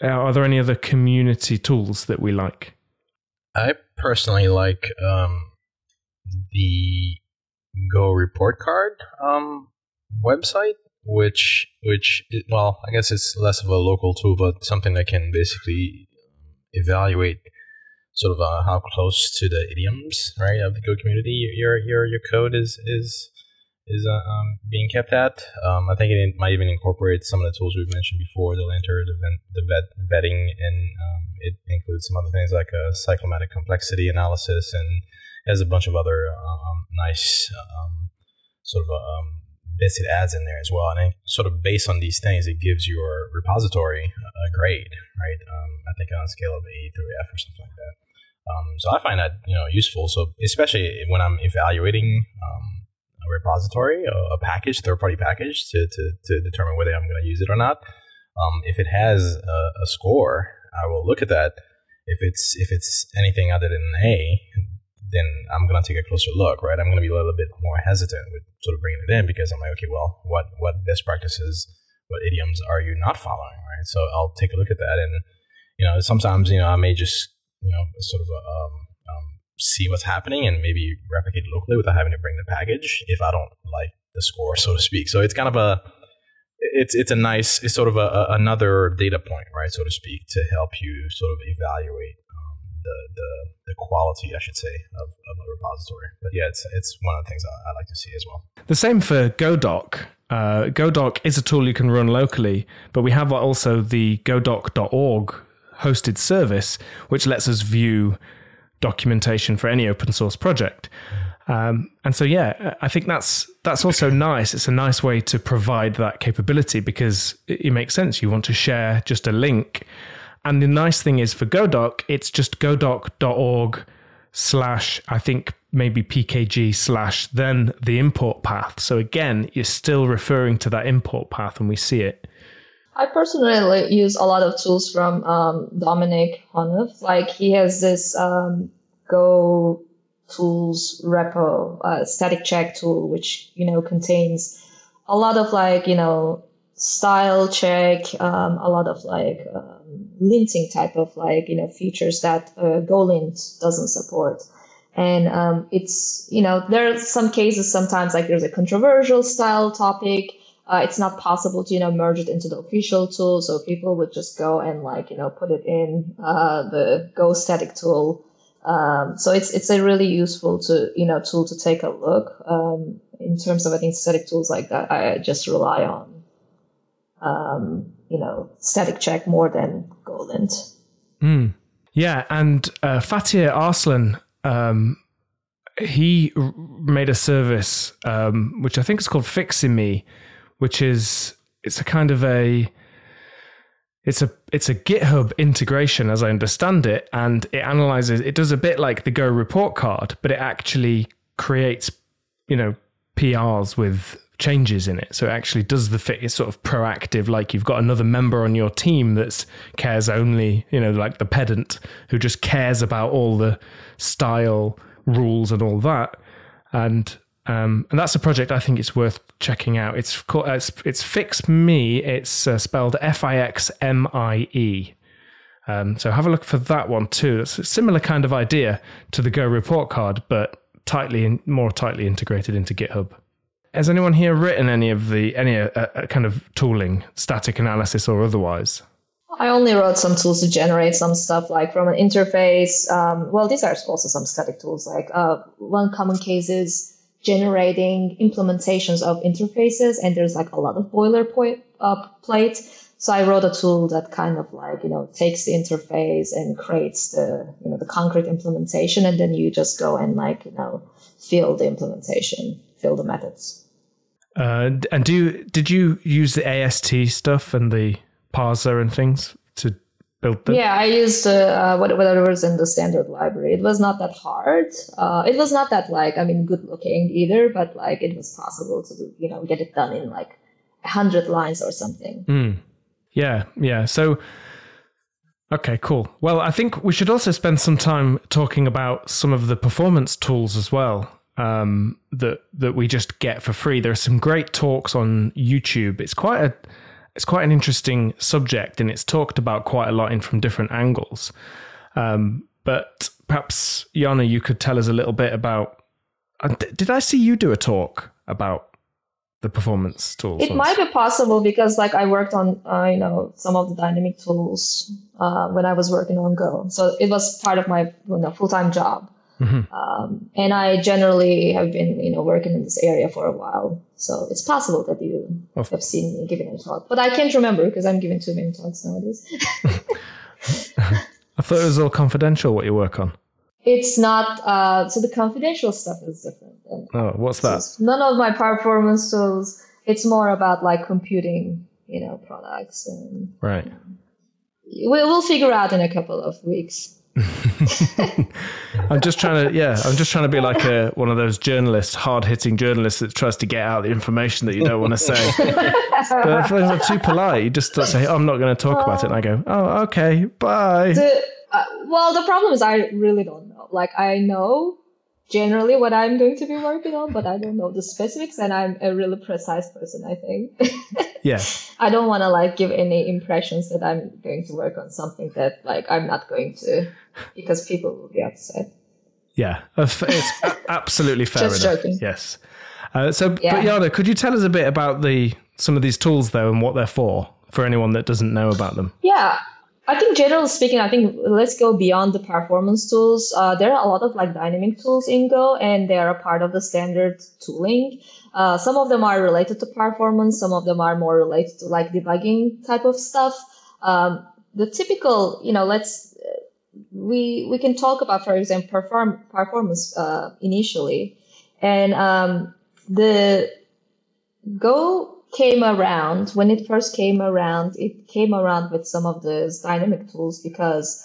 there any other community tools that we like? I personally like the Go Report Card website, which I guess it's less of a local tool, but something that can basically evaluate sort of how close to the idioms, right, of the Go community your code is being kept at. I think it might even incorporate some of the tools we've mentioned before, the linter, the vetting, and it includes some other things like a cyclomatic complexity analysis, and has a bunch of other nice sort of bits it adds in there as well, and it sort of based on these things, it gives your repository a grade, right? I think on a scale of A through F or something like that. So I find that useful. So especially when I'm evaluating a repository, a package, third-party package, to determine whether I'm going to use it or not. If it has a score, I will look at that. If it's anything other than an A, then I'm going to take a closer look, right? I'm going to be a little bit more hesitant with sort of bringing it in, because I'm like, okay, well, what best practices, what idioms are you not following, right? So I'll take a look at that, and, sometimes, I may just, sort of see what's happening and maybe replicate locally without having to bring the package if I don't like the score, so to speak. So it's kind of it's another data point, right, so to speak, to help you sort of evaluate the quality, I should say, of a repository. But yeah, it's one of the things I like to see as well. The same for Godoc. Godoc is a tool you can run locally, but we have also the godoc.org hosted service, which lets us view documentation for any open source project. And so, yeah, I think that's also nice. It's a nice way to provide that capability, because it makes sense. You want to share just a link. And the nice thing is for Godoc, it's just godoc.org slash, I think maybe PKG slash, then the import path. So again, you're still referring to that import path and we see it. I personally use a lot of tools from Dominic Honov. Like he has this Go tools repo, static check tool, which, you know, contains a lot of like, you know, style check, a lot of like linting type of like, you know, features that GoLint doesn't support. And it's, you know, there are some cases sometimes like there's a controversial style topic. It's not possible to, you know, merge it into the official tool. So people would just go and like, you know, put it in the Go static tool. So it's a really useful to, you know, tool to take a look in terms of, I think, static tools like that. I just rely on, you know, static check more than GoLint. Mm. Yeah. And Fatih Arslan, he made a service, which I think is called Fixmie, which is, it's a GitHub integration, as I understand it, and it analyzes, it does a bit like the Go Report Card, but it actually creates, you know, PRs with changes in it. So it actually does the fit. It's sort of proactive, like you've got another member on your team that cares only, you know, like the pedant who just cares about all the style rules and all that. And that's a project I think it's worth checking out. It's called, it's Fixmie. It's spelled Fixmie. So have a look for that one too. It's a similar kind of idea to the Go Report Card, but more tightly integrated into GitHub. Has anyone here written any kind of tooling, static analysis or otherwise? I only wrote some tools to generate some stuff like from an interface. Well, these are also some static tools. Like one common case is generating implementations of interfaces, and there's like a lot of boilerplate. So I wrote a tool that kind of like, you know, takes the interface and creates the, you know, the concrete implementation, and then you just go and like, you know, fill the methods. And did you use the AST stuff and the parser and things to build them? Yeah, I used whatever was in the standard library. It was not that hard. It was not that like, I mean, good looking either, but like it was possible to, you know, get it done in like 100 lines or something. Mm. Yeah. So, okay, cool. Well, I think we should also spend some time talking about some of the performance tools as well. That we just get for free. There are some great talks on YouTube. It's quite an interesting subject, and it's talked about quite a lot from different angles. But perhaps Jaana, you could tell us a little bit about. Did I see you do a talk about the performance tools? It might be possible because, like, I worked on you know, some of the dynamic tools when I was working on Go, so it was part of my, you know, full-time job. Mm-hmm. And I generally have been, you know, working in this area for a while, so it's possible that you have seen me giving a talk, but I can't remember because I'm giving too many talks nowadays. I thought it was all confidential what you work on. It's not. So the confidential stuff is different. What's that? None of my performance tools. It's more about like computing, you know, products and right. You know, we'll figure out in a couple of weeks. I'm just trying to be like one of those journalists, hard-hitting journalists that tries to get out the information that you don't want to say. But if I'm too polite, you just say, oh, I'm not going to talk about it, and I go, oh, okay, bye. Well, the problem is I really don't know. Like, I know generally what I'm going to be working on, but I don't know the specifics, and I'm a really precise person, I think. Yeah. I don't want to like give any impressions that I'm going to work on something that like I'm not going to, because people will be upset. Yeah, it's absolutely fair enough. Just joking. Yes. But Jaana, could you tell us a bit about some of these tools though and what they're for anyone that doesn't know about them? Yeah. I think generally speaking, let's go beyond the performance tools. There are a lot of like dynamic tools in Go, and they are a part of the standard tooling. Some of them are related to performance. Some of them are more related to like debugging type of stuff. The typical, you know, we can talk about, for example, performance initially. And the Go came around, when it first came around, it came around with some of those dynamic tools because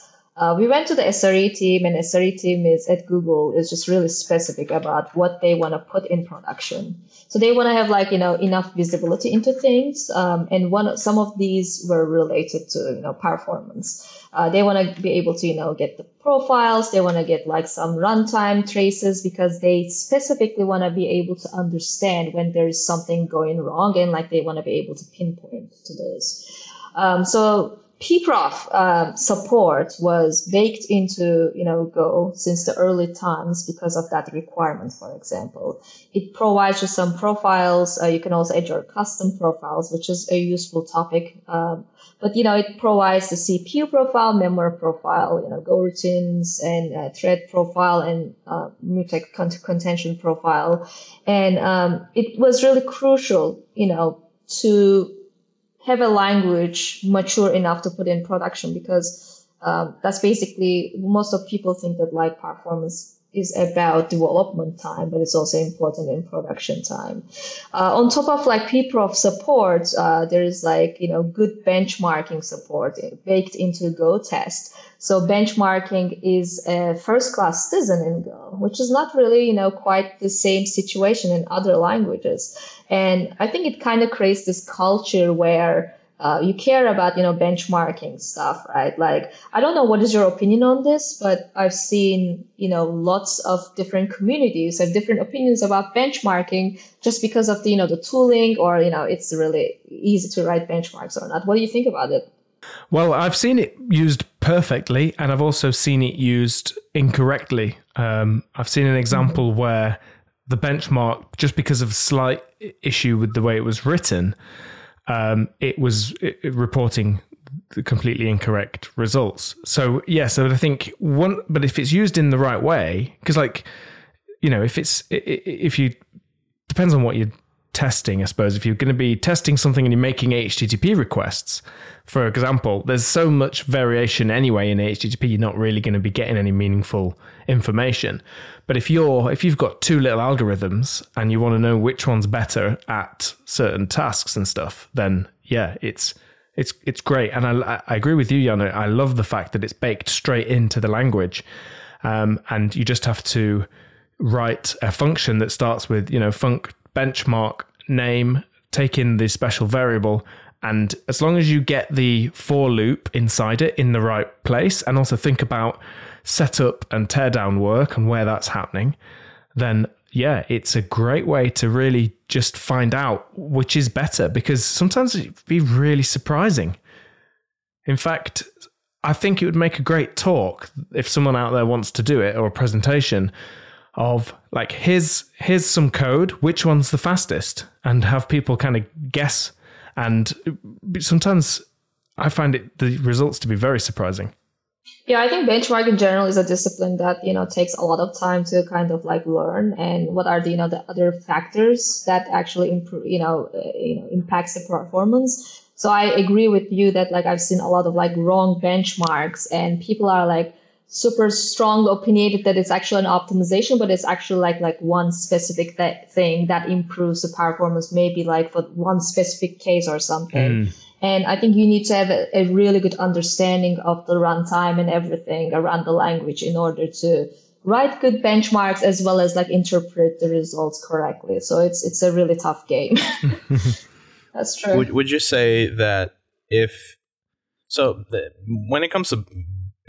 We went to the SRE team, and SRE team is at Google is just really specific about what they want to put in production. So they want to have like, you know, enough visibility into things. And some of these were related to, you know, performance. They want to be able to, you know, get the profiles. They want to get like some runtime traces because they specifically want to be able to understand when there is something going wrong, and like they want to be able to pinpoint to those. So pprof support was baked into, you know, Go since the early times because of that requirement. For example, it provides you some profiles. You can also add your custom profiles, which is a useful topic. But, you know, it provides the CPU profile, memory profile, you know, Go routines and thread profile and mutex contention profile. And it was really crucial, you know, to have a language mature enough to put in production, because that's basically most of people think that like performance is about development time, but it's also important in production time. On top of like pprof support, there is like, you know, good benchmarking support baked into Go Test. So benchmarking is a first-class citizen in Go, which is not really, you know, quite the same situation in other languages. And I think it kind of creates this culture where you care about, you know, benchmarking stuff, right? Like, I don't know what is your opinion on this, but I've seen, you know, lots of different communities have different opinions about benchmarking just because of the, you know, the tooling or, you know, it's really easy to write benchmarks or not. What do you think about it? Well, I've seen it used perfectly, and I've also seen it used incorrectly. I've seen an example where the benchmark, just because of a slight issue with the way it was written, it was reporting the completely incorrect results. So yes, I think one, but if it's used in the right way, because like, you know, if you depends on what you're testing, I suppose. If you're going to be testing something and you're making HTTP requests, for example, there's so much variation anyway in HTTP, you're not really going to be getting any meaningful information. But if you've got two little algorithms and you want to know which one's better at certain tasks and stuff, then yeah, it's great. And I agree with you, Jaana. I love the fact that it's baked straight into the language, and you just have to write a function that starts with, you know, func benchmark name, take in the special variable, and as long as you get the for loop inside it in the right place, and also think about setup and teardown work and where that's happening, then yeah, it's a great way to really just find out which is better, because sometimes it'd be really surprising. In fact, I think it would make a great talk if someone out there wants to do it, or a presentation of like, here's some code, which one's the fastest, and have people kind of guess. And sometimes I find the results to be very surprising. Yeah, I think benchmark in general is a discipline that, you know, takes a lot of time to kind of like learn, and what are the, you know, the other factors that actually improve, you know, impacts the performance. So I agree with you that like I've seen a lot of like wrong benchmarks, and people are like super strong opinionated that it's actually an optimization, but it's actually like one specific thing that improves the performance, maybe like for one specific case or something. And I think you need to have a really good understanding of the runtime and everything around the language in order to write good benchmarks as well as like interpret the results correctly. So it's a really tough game. That's true. Would you say that when it comes to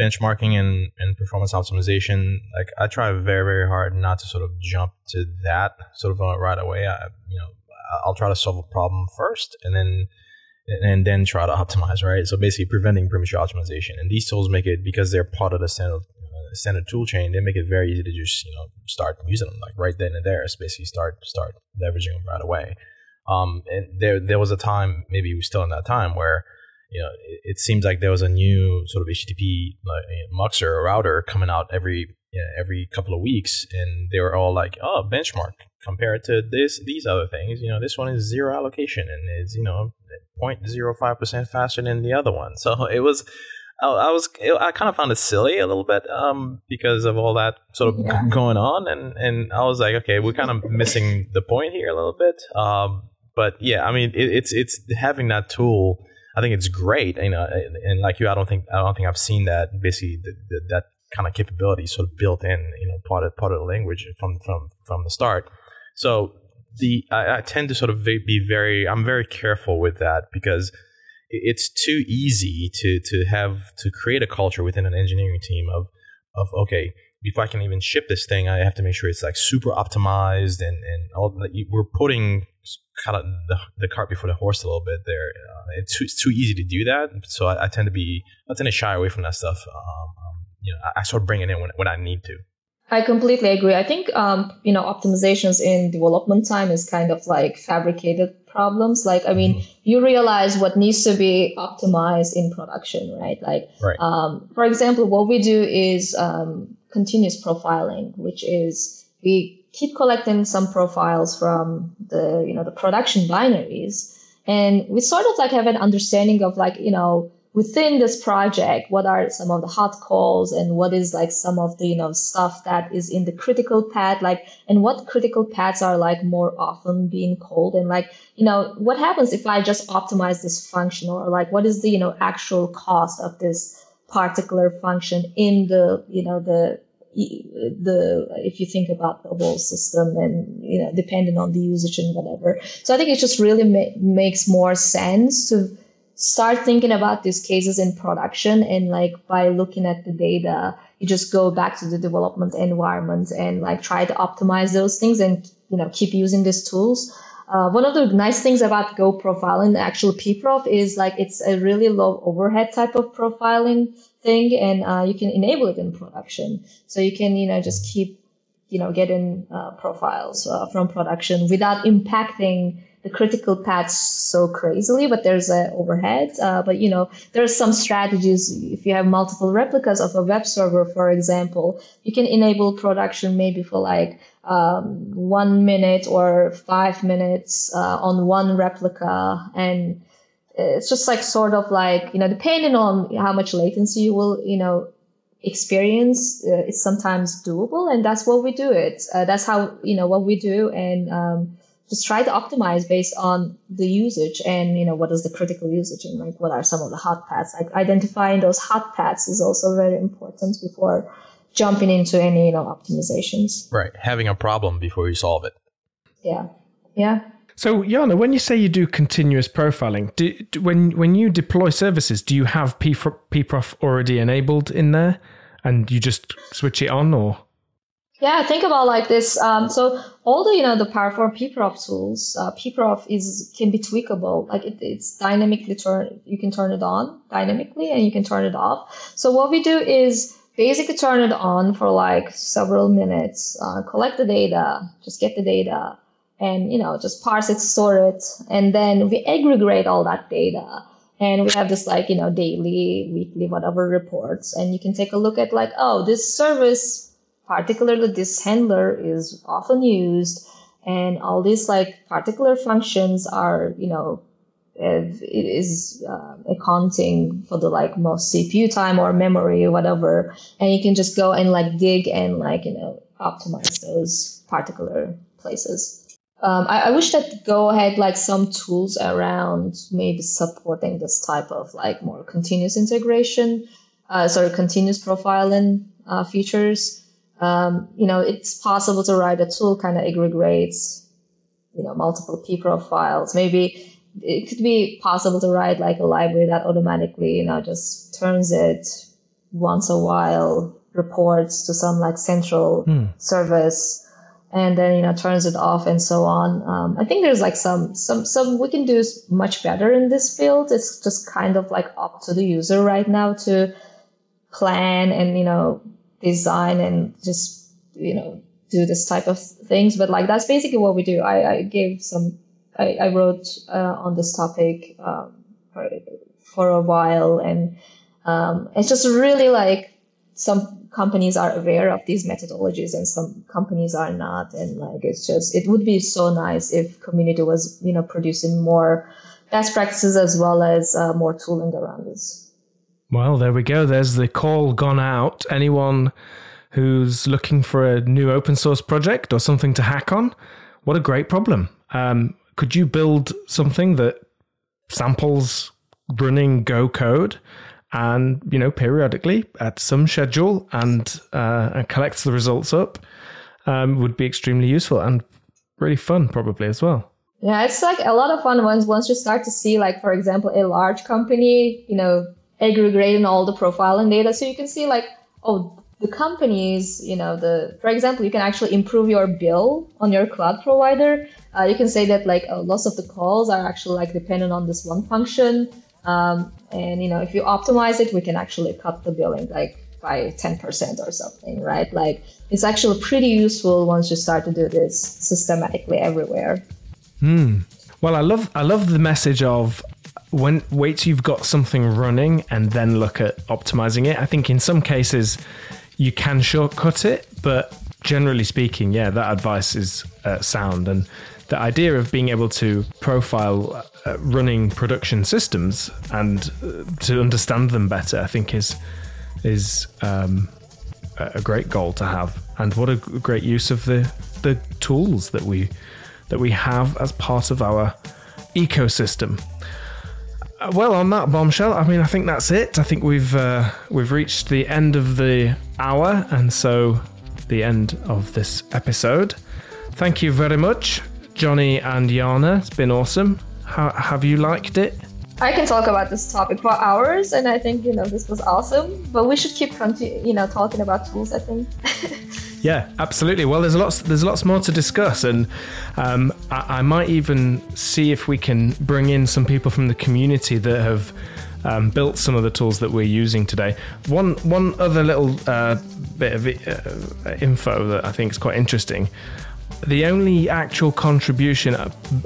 benchmarking and performance optimization, like I try very, very hard not to sort of jump to that sort of right away. I'll try to solve a problem first and then try to optimize, right? So basically preventing premature optimization. And these tools make it, because they're part of the standard tool chain, they make it very easy to just, you know, start using them like right then and there. It's basically start leveraging them right away. And there was a time, maybe we're still in that time, where you know, it seems like there was a new sort of HTTP muxer or router coming out every couple of weeks, and they were all like, "Oh, benchmark compared to these other things. You know, this one is zero allocation and is, you know, 0.05% faster than the other one." So it was, I kind of found it silly a little bit because of all that sort of going on, and I was like, okay, we're kind of missing the point here a little bit. But yeah, I mean, it's having that tool I think it's great. You know, and like you, I don't think I've seen that basically that kind of capability sort of built in, you know, part of the language from the start. So I tend to sort of be very, I'm very careful with that, because it's too easy to create a culture within an engineering team of okay, before I can even ship this thing, I have to make sure it's like super optimized and all that. We're putting kind of the cart before the horse a little bit there. It's too easy to do that, so I tend to shy away from that stuff. You know, I sort of bring it in when I need to. I completely agree. I think you know, optimizations in development time is kind of like fabricated problems. Like, I mean, you realize what needs to be optimized in production, right? Like, right. For example, what we do is continuous profiling, which is we keep collecting some profiles from the, you know, the production binaries, and we sort of like have an understanding of like, you know, within this project, what are some of the hot calls and what is like some of the, you know, stuff that is in the critical path, like, and what critical paths are like more often being called, and like, you know, what happens if I just optimize this function, or like what is the, you know, actual cost of this particular function in the, you know, the if you think about the whole system and, you know, depending on the usage and whatever. So I think it just really makes more sense to start thinking about these cases in production, and like by looking at the data, you just go back to the development environment and like try to optimize those things and, you know, keep using these tools. One of the nice things about Go profiling, the actual pprof, is like it's a really low overhead type of profiling thing, and you can enable it in production. So you can, you know, just keep, you know, getting profiles from production without impacting the critical paths so crazily, but there's an overhead. But, you know, there are some strategies. If you have multiple replicas of a web server, for example, you can enable production maybe for like 1 minute or 5 minutes on one replica. And it's just like sort of like, you know, depending on how much latency you will, you know, experience, it's sometimes doable. And that's what we do it. That's how, you know, what we do. And, just try to optimize based on the usage and, you know, what is the critical usage and like what are some of the hot paths. Like identifying those hot paths is also very important before jumping into any, you know, optimizations. Right. Having a problem before you solve it. Yeah. Yeah. So, Jaana, when you say you do continuous profiling, when you deploy services, do you have pprof already enabled in there and you just switch it on, or? Yeah, think about like this. So all the, you know, the powerful pprof tools, pprof can be tweakable. Like it's dynamically you can turn it on dynamically and you can turn it off. So what we do is basically turn it on for like several minutes, collect the data, just get the data and, you know, just parse it, store it. And then we aggregate all that data. And we have this like, you know, daily, weekly, whatever reports. And you can take a look at like, oh, this service, particularly this handler, is often used, and all these like particular functions are, you know, it is accounting for the like most CPU time or memory or whatever. And you can just go and like dig and like, you know, optimize those particular places. I wish that Go had like some tools around maybe supporting this type of like more continuous integration, continuous profiling features. You know, it's possible to write a tool kind of aggregates, you know, multiple pprof files. Maybe it could be possible to write like a library that automatically, you know, just turns it once a while, reports to some like central service, and then, you know, turns it off and so on. I think there's like some we can do much better in this field. It's just kind of like up to the user right now to plan and, you know, design and just, you know, do this type of things. But like, that's basically what we do. I wrote on this topic for a while, and it's just really like some companies are aware of these methodologies and some companies are not. And like, it's just, it would be so nice if community was, you know, producing more best practices as well as more tooling around this. Well, there we go. There's the call gone out. Anyone who's looking for a new open source project or something to hack on, what a great problem. Could you build something that samples running Go code and, you know, periodically at some schedule and collects the results up would be extremely useful and really fun probably as well. Yeah, it's like a lot of fun once you start to see, like, for example, a large company, you know, aggregating all the profile and data. So you can see like, oh, the companies, you know, for example, you can actually improve your bill on your cloud provider. You can say that like lots of the calls are actually like dependent on this one function. And, you know, if you optimize it, we can actually cut the billing like by 10% or something, right? Like it's actually pretty useful once you start to do this systematically everywhere. Hmm. Well, I love the message of wait till you've got something running and then look at optimizing it. I think in some cases you can shortcut it, but generally speaking, yeah, that advice is sound. And the idea of being able to profile running production systems and to understand them better, I think is a great goal to have. And what a great use of the tools that we have as part of our ecosystem. Well, on that bombshell, I mean, I think that's it. I think we've reached the end of the hour, and so the end of this episode. Thank you very much, Johnny and Jaana. It's been awesome. Have you liked it? I can talk about this topic for hours, and I think, you know, this was awesome. But we should keep talking about tools, I think. Yeah, absolutely. Well, there's lots more to discuss, and I might even see if we can bring in some people from the community that have built some of the tools that we're using today. One other little bit of info that I think is quite interesting. The only actual contribution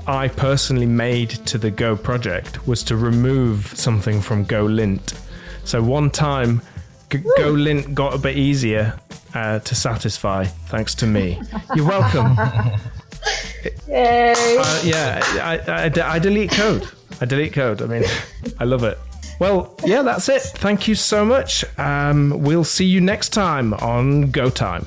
I personally made to the Go project was to remove something from GoLint. So one time, GoLint got a bit easier to satisfy, thanks to me. You're welcome. Yay. I delete code. I mean, I love it. Well, yeah, that's it. Thank you so much. We'll see you next time on Go Time.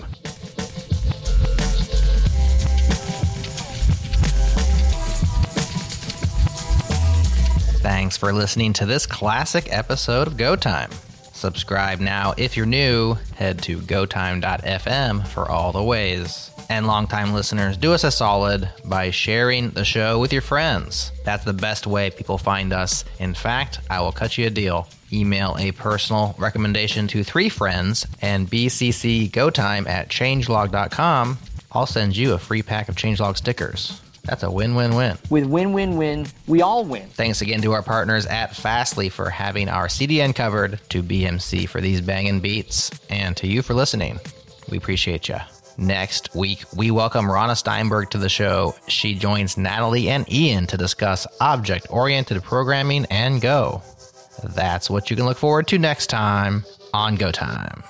Thanks for listening to this classic episode of Go Time. Subscribe now if you're new. Head to gotime.fm for all the ways. And longtime listeners, do us a solid by sharing the show with your friends. That's the best way people find us. In fact, I will cut you a deal. Email a personal recommendation to 3 friends and bccgotime@changelog.com. I'll send you a free pack of changelog stickers. That's a win-win-win. With win-win-win, we all win. Thanks again to our partners at Fastly for having our CDN covered, to BMC for these banging beats, and to you for listening. We appreciate you. Next week, we welcome Ronna Steinberg to the show. She joins Natalie and Ian to discuss object-oriented programming and Go. That's what you can look forward to next time on Go Time.